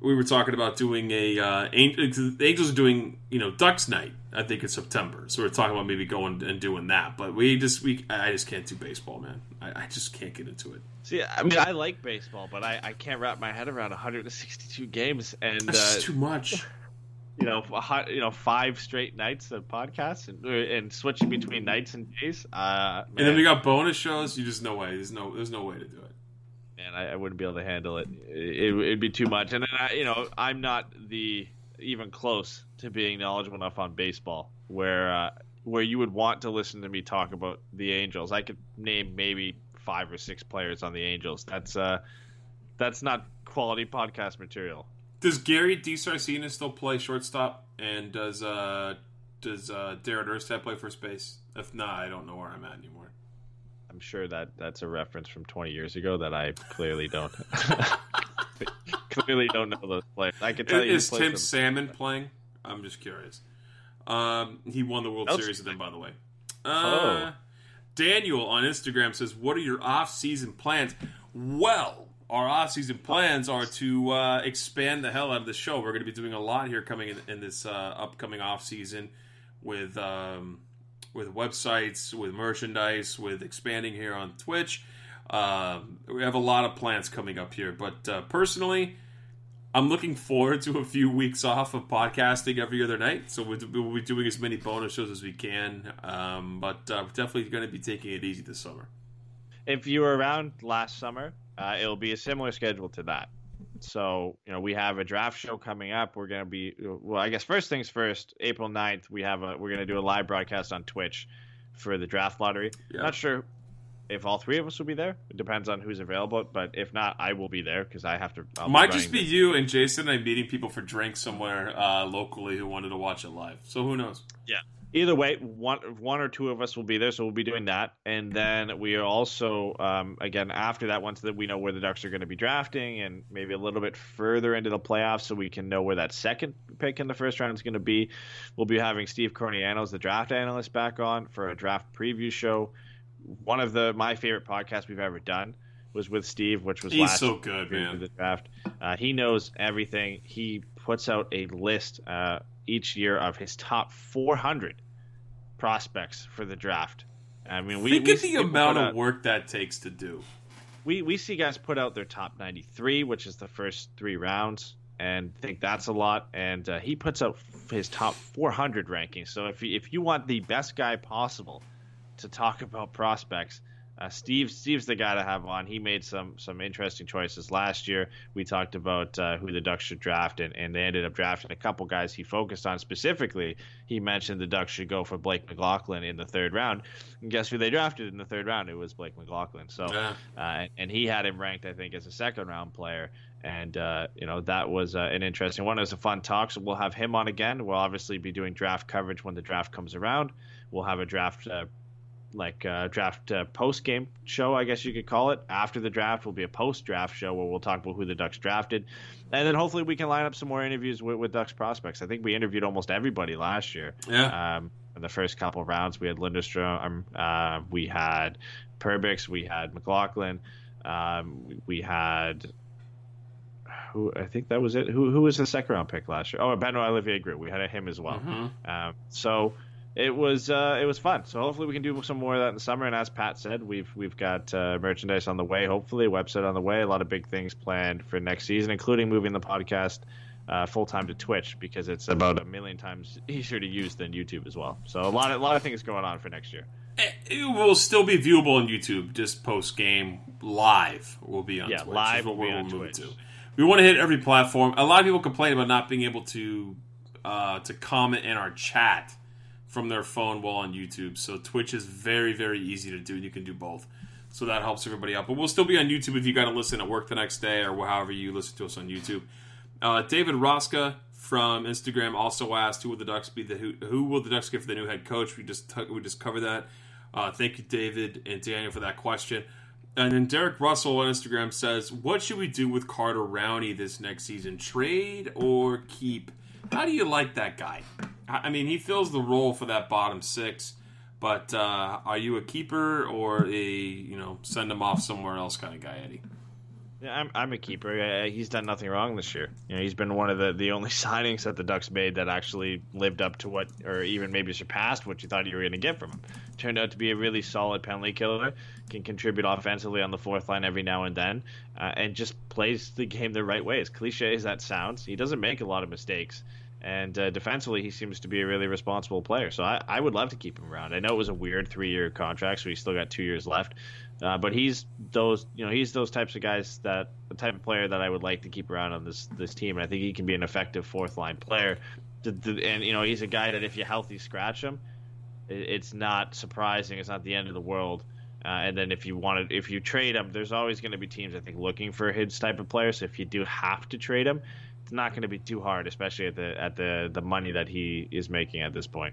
we were talking about doing a... Uh, Angel, the Angels are doing, you know, Ducks Night, I think, in September. So we we're talking about maybe going and doing that. But we just... we I just can't do baseball, man. I, I just can't get into it. See, I mean, I like baseball, but I, I can't wrap my head around one hundred sixty-two games. And that's uh, too much. You know, hot, you know, five straight nights of podcasts and, and switching between nights and days. Uh, and then we got bonus shows. You just no way. There's no there's no way to do it. Man, I, I wouldn't be able to handle it. it. It'd be too much. And then I, you know, I'm not the even close to being knowledgeable enough on baseball where uh, where you would want to listen to me talk about the Angels. I could name maybe five or six players on the Angels. That's uh, that's not quality podcast material. Does Gary DeSarcina still play shortstop? And does uh, does uh, Darren Erstad play first base? If not, I don't know where I'm at anymore. I'm sure that that's a reference from twenty years ago that I clearly don't clearly don't know those players. I can tell you. Is Tim them. Salmon playing? I'm just curious. Um, he won the World That's Series with them, by the way. Uh, oh. Daniel on Instagram says, "What are your off-season plans?" Well. Our off-season plans are to uh, expand the hell out of the show. We're going to be doing a lot here coming in, in this uh, upcoming off-season with um, with websites, with merchandise, with expanding here on Twitch. Um, we have a lot of plans coming up here. But uh, personally, I'm looking forward to a few weeks off of podcasting every other night. So we'll, we'll be doing as many bonus shows as we can. Um, but uh, we're definitely going to be taking it easy this summer. If you were around last summer... Uh, it'll be a similar schedule to that. So, you know, we have a draft show coming up. We're going to be, well, I guess first things first, April ninth, we have a, we're going to do a live broadcast on Twitch for the draft lottery. Yeah. Not sure if all three of us will be there. It depends on who's available. But if not, I will be there because I have to. I'll Might be just be this. You and Jason and I meeting people for drinks somewhere uh, locally who wanted to watch it live. So who knows? Yeah. Either way, one one or two of us will be there, so we'll be doing that. And then we are also, um, again, after that, once that we know where the Ducks are going to be drafting and maybe a little bit further into the playoffs so we can know where that second pick in the first round is going to be, we'll be having Steve Cornianos, the draft analyst, back on for a draft preview show. One of the my favorite podcasts we've ever done was with Steve, which was He's last so good, man. The draft. Uh, he knows everything. He puts out a list uh, each year of his top four hundred prospects for the draft. I mean, we think we, of the amount out, of work that takes to do. We we see guys put out their top ninety-three, which is the first three rounds, and think that's a lot. And uh, he puts out his top four hundred rankings. So if you, if you want the best guy possible to talk about prospects, uh, Steve Steve's the guy to have on. He made some some interesting choices last year. We talked about uh, who the Ducks should draft, and, and they ended up drafting a couple guys he focused on specifically. He mentioned the Ducks should go for Blake McLaughlin in the third round, and guess who they drafted in the third round? It was Blake McLaughlin. So, yeah. uh, and he had him ranked, I think, as a second round player. And, uh, you know, that was uh, an interesting one. It was a fun talk, so we'll have him on again. We'll obviously be doing draft coverage when the draft comes around. We'll have a draft uh, like a draft uh, post-game show, I guess you could call it. After the draft will be a post-draft show where we'll talk about who the Ducks drafted. And then hopefully we can line up some more interviews with, with Ducks prospects. I think we interviewed almost everybody last year. Yeah. Um, in the first couple of rounds, we had Lindstrom, uh, we had Perbix, we had McLaughlin, um, we had... Who I think that was it. Who who was the second round pick last year? Oh, Benoit Olivier Groulx. We had him as well. Mm-hmm. Um, so it was uh, it was fun. So hopefully we can do some more of that in the summer. And as Pat said, we've we've got uh, merchandise on the way. Hopefully, a website on the way. A lot of big things planned for next season, including moving the podcast uh, full time to Twitch because it's about a million times easier to use than YouTube as well. So a lot of, a lot of things going on for next year. It will still be viewable on YouTube. Just post game live will be on yeah, Twitch. Yeah, live will be on Twitch. To. We want to hit every platform. A lot of people complain about not being able to uh, to comment in our chat from their phone while on YouTube. So Twitch is very, very easy to do. You can do both. So that helps everybody out. But we'll still be on YouTube if you got to listen at work the next day or however you listen to us on YouTube. Uh, David Roska from Instagram also asked, "Who will the Ducks be? The who, who will the Ducks get for the new head coach?" We just t- we just covered that. Uh, thank you, David and Daniel, for that question. And then Derek Russell on Instagram says, "What should we do with Carter Rowney this next season? Trade or keep?" How do you like that guy? I mean, he fills the role for that bottom six. But uh, are you a keeper or a, you know, send him off somewhere else kind of guy, Eddie? Yeah, I'm I'm a keeper. He's done nothing wrong this year. You know, he's been one of the, the only signings that the Ducks made that actually lived up to what, or even maybe surpassed what you thought you were going to get from him. Turned out to be a really solid penalty killer, can contribute offensively on the fourth line every now and then, uh, and just plays the game the right way. As cliche as that sounds, he doesn't make a lot of mistakes. And uh, defensively, he seems to be a really responsible player. So I, I would love to keep him around. I know it was a weird three-year contract, so he's still got two years left. Uh, but he's those, you know, he's those types of guys, that the type of player that I would like to keep around on this this team. And I think he can be an effective fourth-line player. And you know, he's a guy that if you're healthy, scratch him. It's not surprising. It's not the end of the world. Uh, and then if you wanted, if you trade him, there's always going to be teams I think looking for his type of player. So if you do have to trade him, it's not going to be too hard, especially at the at the, the money that he is making at this point.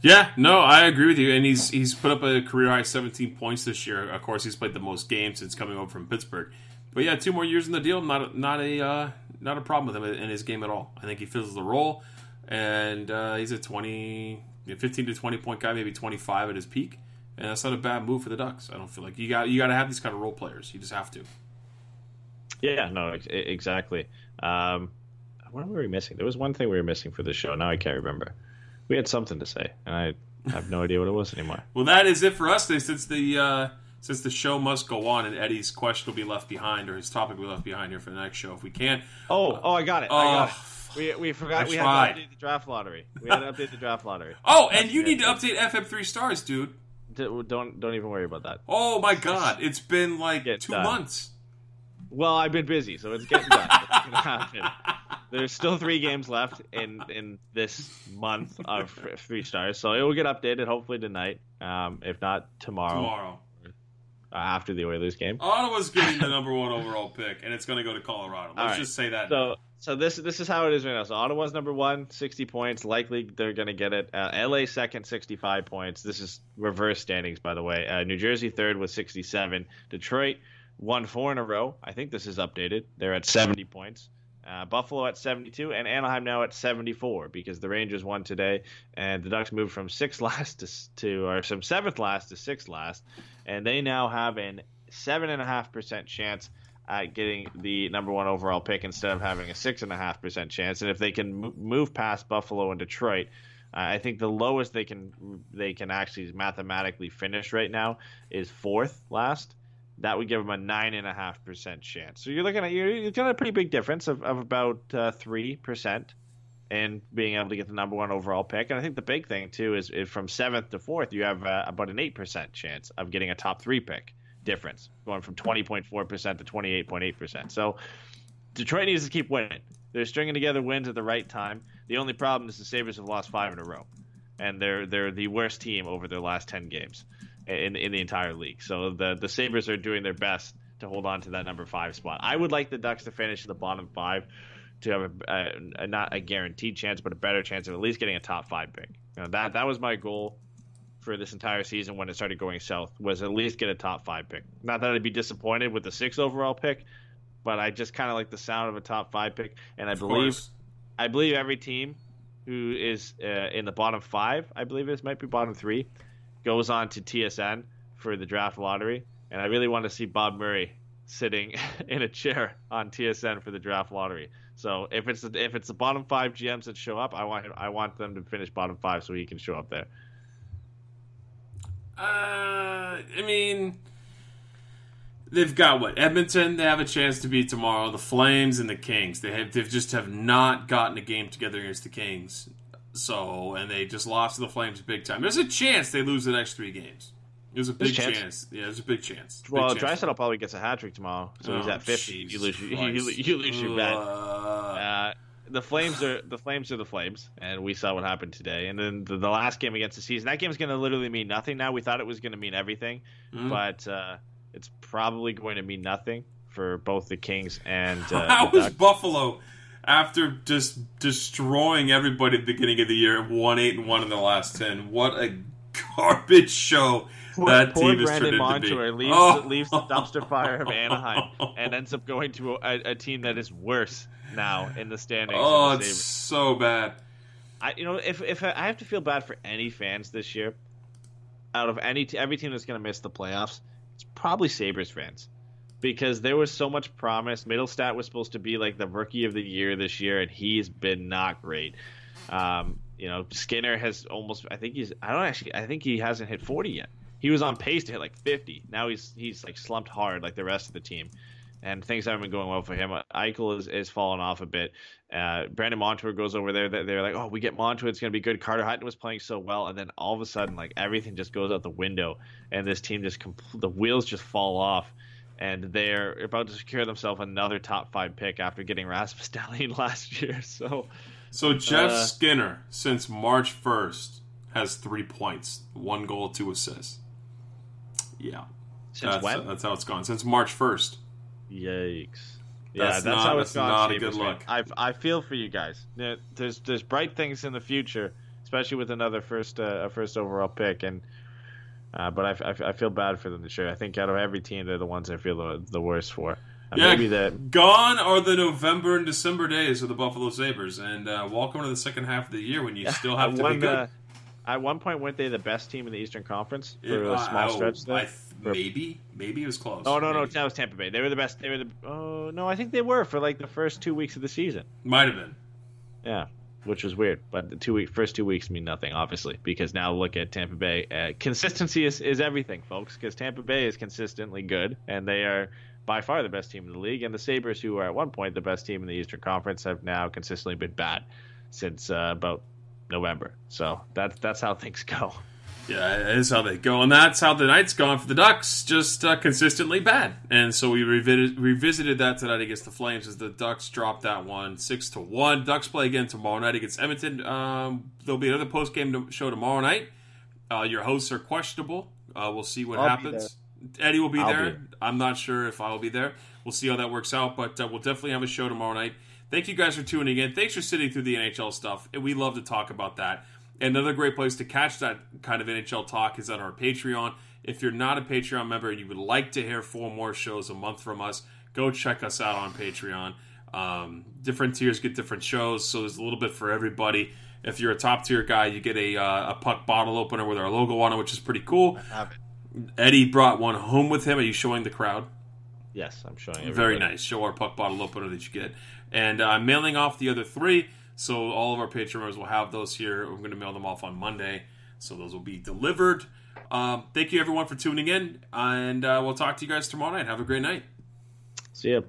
Yeah, no, I agree with you. And he's he's put up a career-high seventeen points this year. Of course, he's played the most games since coming over from Pittsburgh. But yeah, two more years in the deal, not not a uh, not a problem with him in his game at all. I think he fills the role, and uh, he's a twenty, fifteen to twenty point guy, maybe twenty five at his peak. And that's not a bad move for the Ducks. I don't feel like you got you got to have these kind of role players. You just have to. Yeah, no, exactly. Um, what were we missing? There was one thing we were missing for the show. Now I can't remember. We had something to say, and I have no idea what it was anymore. Well, that is it for us today. Since the uh, since the show must go on, and Eddie's question will be left behind, or his topic will be left behind here for the next show if we can. Oh, uh, oh, I got it. Uh, I got it. We we forgot I we tried. had to update the draft lottery. We had to update the draft lottery. Oh, and That's you need to update F M Three Stars, dude. Don't don't even worry about that. Oh my God, it's been like Get two done. months. Well, I've been busy, so it's getting done. It's going to happen. There's still three games left in, in this month of Three Stars, so it will get updated hopefully tonight, um, if not tomorrow. Tomorrow. Uh, after the Oilers game. Ottawa's getting the number one overall pick, and it's going to go to Colorado. Let's All right. just say that. So, so this this is how it is right now. So Ottawa's number one, sixty points. Likely they're going to get it. Uh, L A second, sixty-five points. This is reverse standings, by the way. Uh, New Jersey third with sixty-seven. Detroit won four in a row. I think this is updated. They're at seventy points. Uh, Buffalo at seventy-two, and Anaheim now at seventy-four because the Rangers won today, and the Ducks moved from sixth last to, to or from seventh last to sixth last, and they now have an seven and a half percent chance at getting the number one overall pick instead of having a six and a half percent chance. And if they can move past Buffalo and Detroit, uh, I think the lowest they can they can actually mathematically finish right now is fourth last. That would give them a nine and a half percent chance. So you're looking at you're looking at a pretty big difference of, of about uh, three percent, in being able to get the number one overall pick. And I think the big thing too is if from seventh to fourth, you have uh, about an eight percent chance of getting a top three pick difference, going from twenty point four percent to twenty eight point eight percent. So Detroit needs to keep winning. They're stringing together wins at the right time. The only problem is the Sabres have lost five in a row, and they're they're the worst team over their last ten games. In, in the entire league. So the, the Sabres are doing their best to hold on to that number five spot. I would like the Ducks to finish in the bottom five to have a, a, a not a guaranteed chance, but a better chance of at least getting a top five pick. You know, that that was my goal for this entire season when it started going south, was at least get a top five pick. Not that I'd be disappointed with the sixth overall pick, but I just kind of like the sound of a top five pick. And I believe, I believe every team who is uh, in the bottom five, I believe it is, might be bottom three, goes on to T S N for the draft lottery, and I really want to see Bob Murray sitting in a chair on T S N for the draft lottery. So if it's the, if it's the bottom five G Ms that show up, I want him, I want them to finish bottom five so he can show up there. Uh, I mean, they've got what Edmonton. They have a chance to beat tomorrow. The Flames and the Kings. They have they've just have not gotten a game together against the Kings. So, and they just lost to the Flames big time. There's a chance they lose the next three games. There's a big chance. chance. Yeah, there's a big chance. Big well, Draisaitl probably gets a hat trick tomorrow, so oh, he's at fifty. You lose, you, you, you lose your bet. Uh, uh, the Flames are the Flames are the Flames, and we saw what happened today. And then the, the last game against the season, that game's going to literally mean nothing now. We thought it was going to mean everything, mm. but uh, it's probably going to mean nothing for both the Kings and uh, How the is Buffalo? After just destroying everybody at the beginning of the year, one eight and one in the last ten. What a garbage show poor, that poor team is turned Montour into. Be. Leaves, oh. leaves the dumpster fire of Anaheim and ends up going to a, a team that is worse now in the standings. Oh, the it's so bad. I, you know, if if I have to feel bad for any fans this year, out of any every team that's going to miss the playoffs, it's probably Sabres fans, because there was so much promise. Middlestat was supposed to be like the rookie of the year this year, and he's been not great. Um, you know, Skinner has almost, I think he's, I don't actually, I think he hasn't hit forty yet. He was on pace to hit like fifty. Now he's he's like slumped hard like the rest of the team, and things haven't been going well for him. Eichel is, is falling off a bit. Uh, Brandon Montour goes over there. They're like, oh, we get Montour, it's going to be good. Carter Hutton was playing so well, and then all of a sudden, like everything just goes out the window, and this team just compl- the wheels just fall off, and they're about to secure themselves another top five pick after getting Rasmus Dahlin last year. So, so Jeff uh, Skinner, since March first, has three points, one goal, two assists. Yeah. Since that's, when? That's how it's gone. Since March first. Yikes. Yeah, that's, that's not, how it's that's gone. Not Sabres a good look. I, I feel for you guys. There's there's bright things in the future, especially with another first uh, first overall pick. And uh, but I, I, I feel bad for them this year. I think out of every team, they're the ones I feel the, the worst for. Uh, yeah, maybe the... gone are the November and December days of the Buffalo Sabres. And uh, welcome to the second half of the year when you still have to when, be good. Uh, at one point, weren't they the best team in the Eastern Conference for uh, a small oh, stretch there? I th- Maybe, maybe it was close. Oh no, no, maybe. That was Tampa Bay. They were the best. They were the. Oh no, I think they were for like the first two weeks of the season. Might have been. Yeah, which was weird. But the two week first two weeks mean nothing, obviously, because now look at Tampa Bay. Uh, consistency is, is everything, folks. Because Tampa Bay is consistently good, and they are by far the best team in the league. And the Sabres, who were at one point the best team in the Eastern Conference, have now consistently been bad since uh, about November. So that's that's how things go. Yeah, that is how they go, and that's how the night's gone for the Ducks, just uh, consistently bad. And so we revi- revisited that tonight against the Flames as the Ducks dropped that one six to one. Ducks play again tomorrow night against Edmonton. Um, there'll be another post-game show tomorrow night. Uh, your hosts are questionable. Uh, we'll see what I'll happens. Eddie will be I'll there. Be. I'm not sure if I'll be there. We'll see how that works out, but uh, we'll definitely have a show tomorrow night. Thank you guys for tuning in. Thanks for sitting through the N H L stuff. We love to talk about that. Another great place to catch that kind of N H L talk is on our Patreon. If you're not a Patreon member and you would like to hear four more shows a month from us, go check us out on Patreon. Um, different tiers get different shows, so there's a little bit for everybody. If you're a top-tier guy, you get a, uh, a puck bottle opener with our logo on it, which is pretty cool. I have it. Eddie brought one home with him. Are you showing the crowd? Yes, I'm showing everybody. Very nice. Show our puck bottle opener that you get. And uh, I'm mailing off the other three. So all of our Patreon members will have those here. We're going to mail them off on Monday, so those will be delivered. Um, thank you, everyone, for tuning in, and uh, we'll talk to you guys tomorrow night. Have a great night. See ya.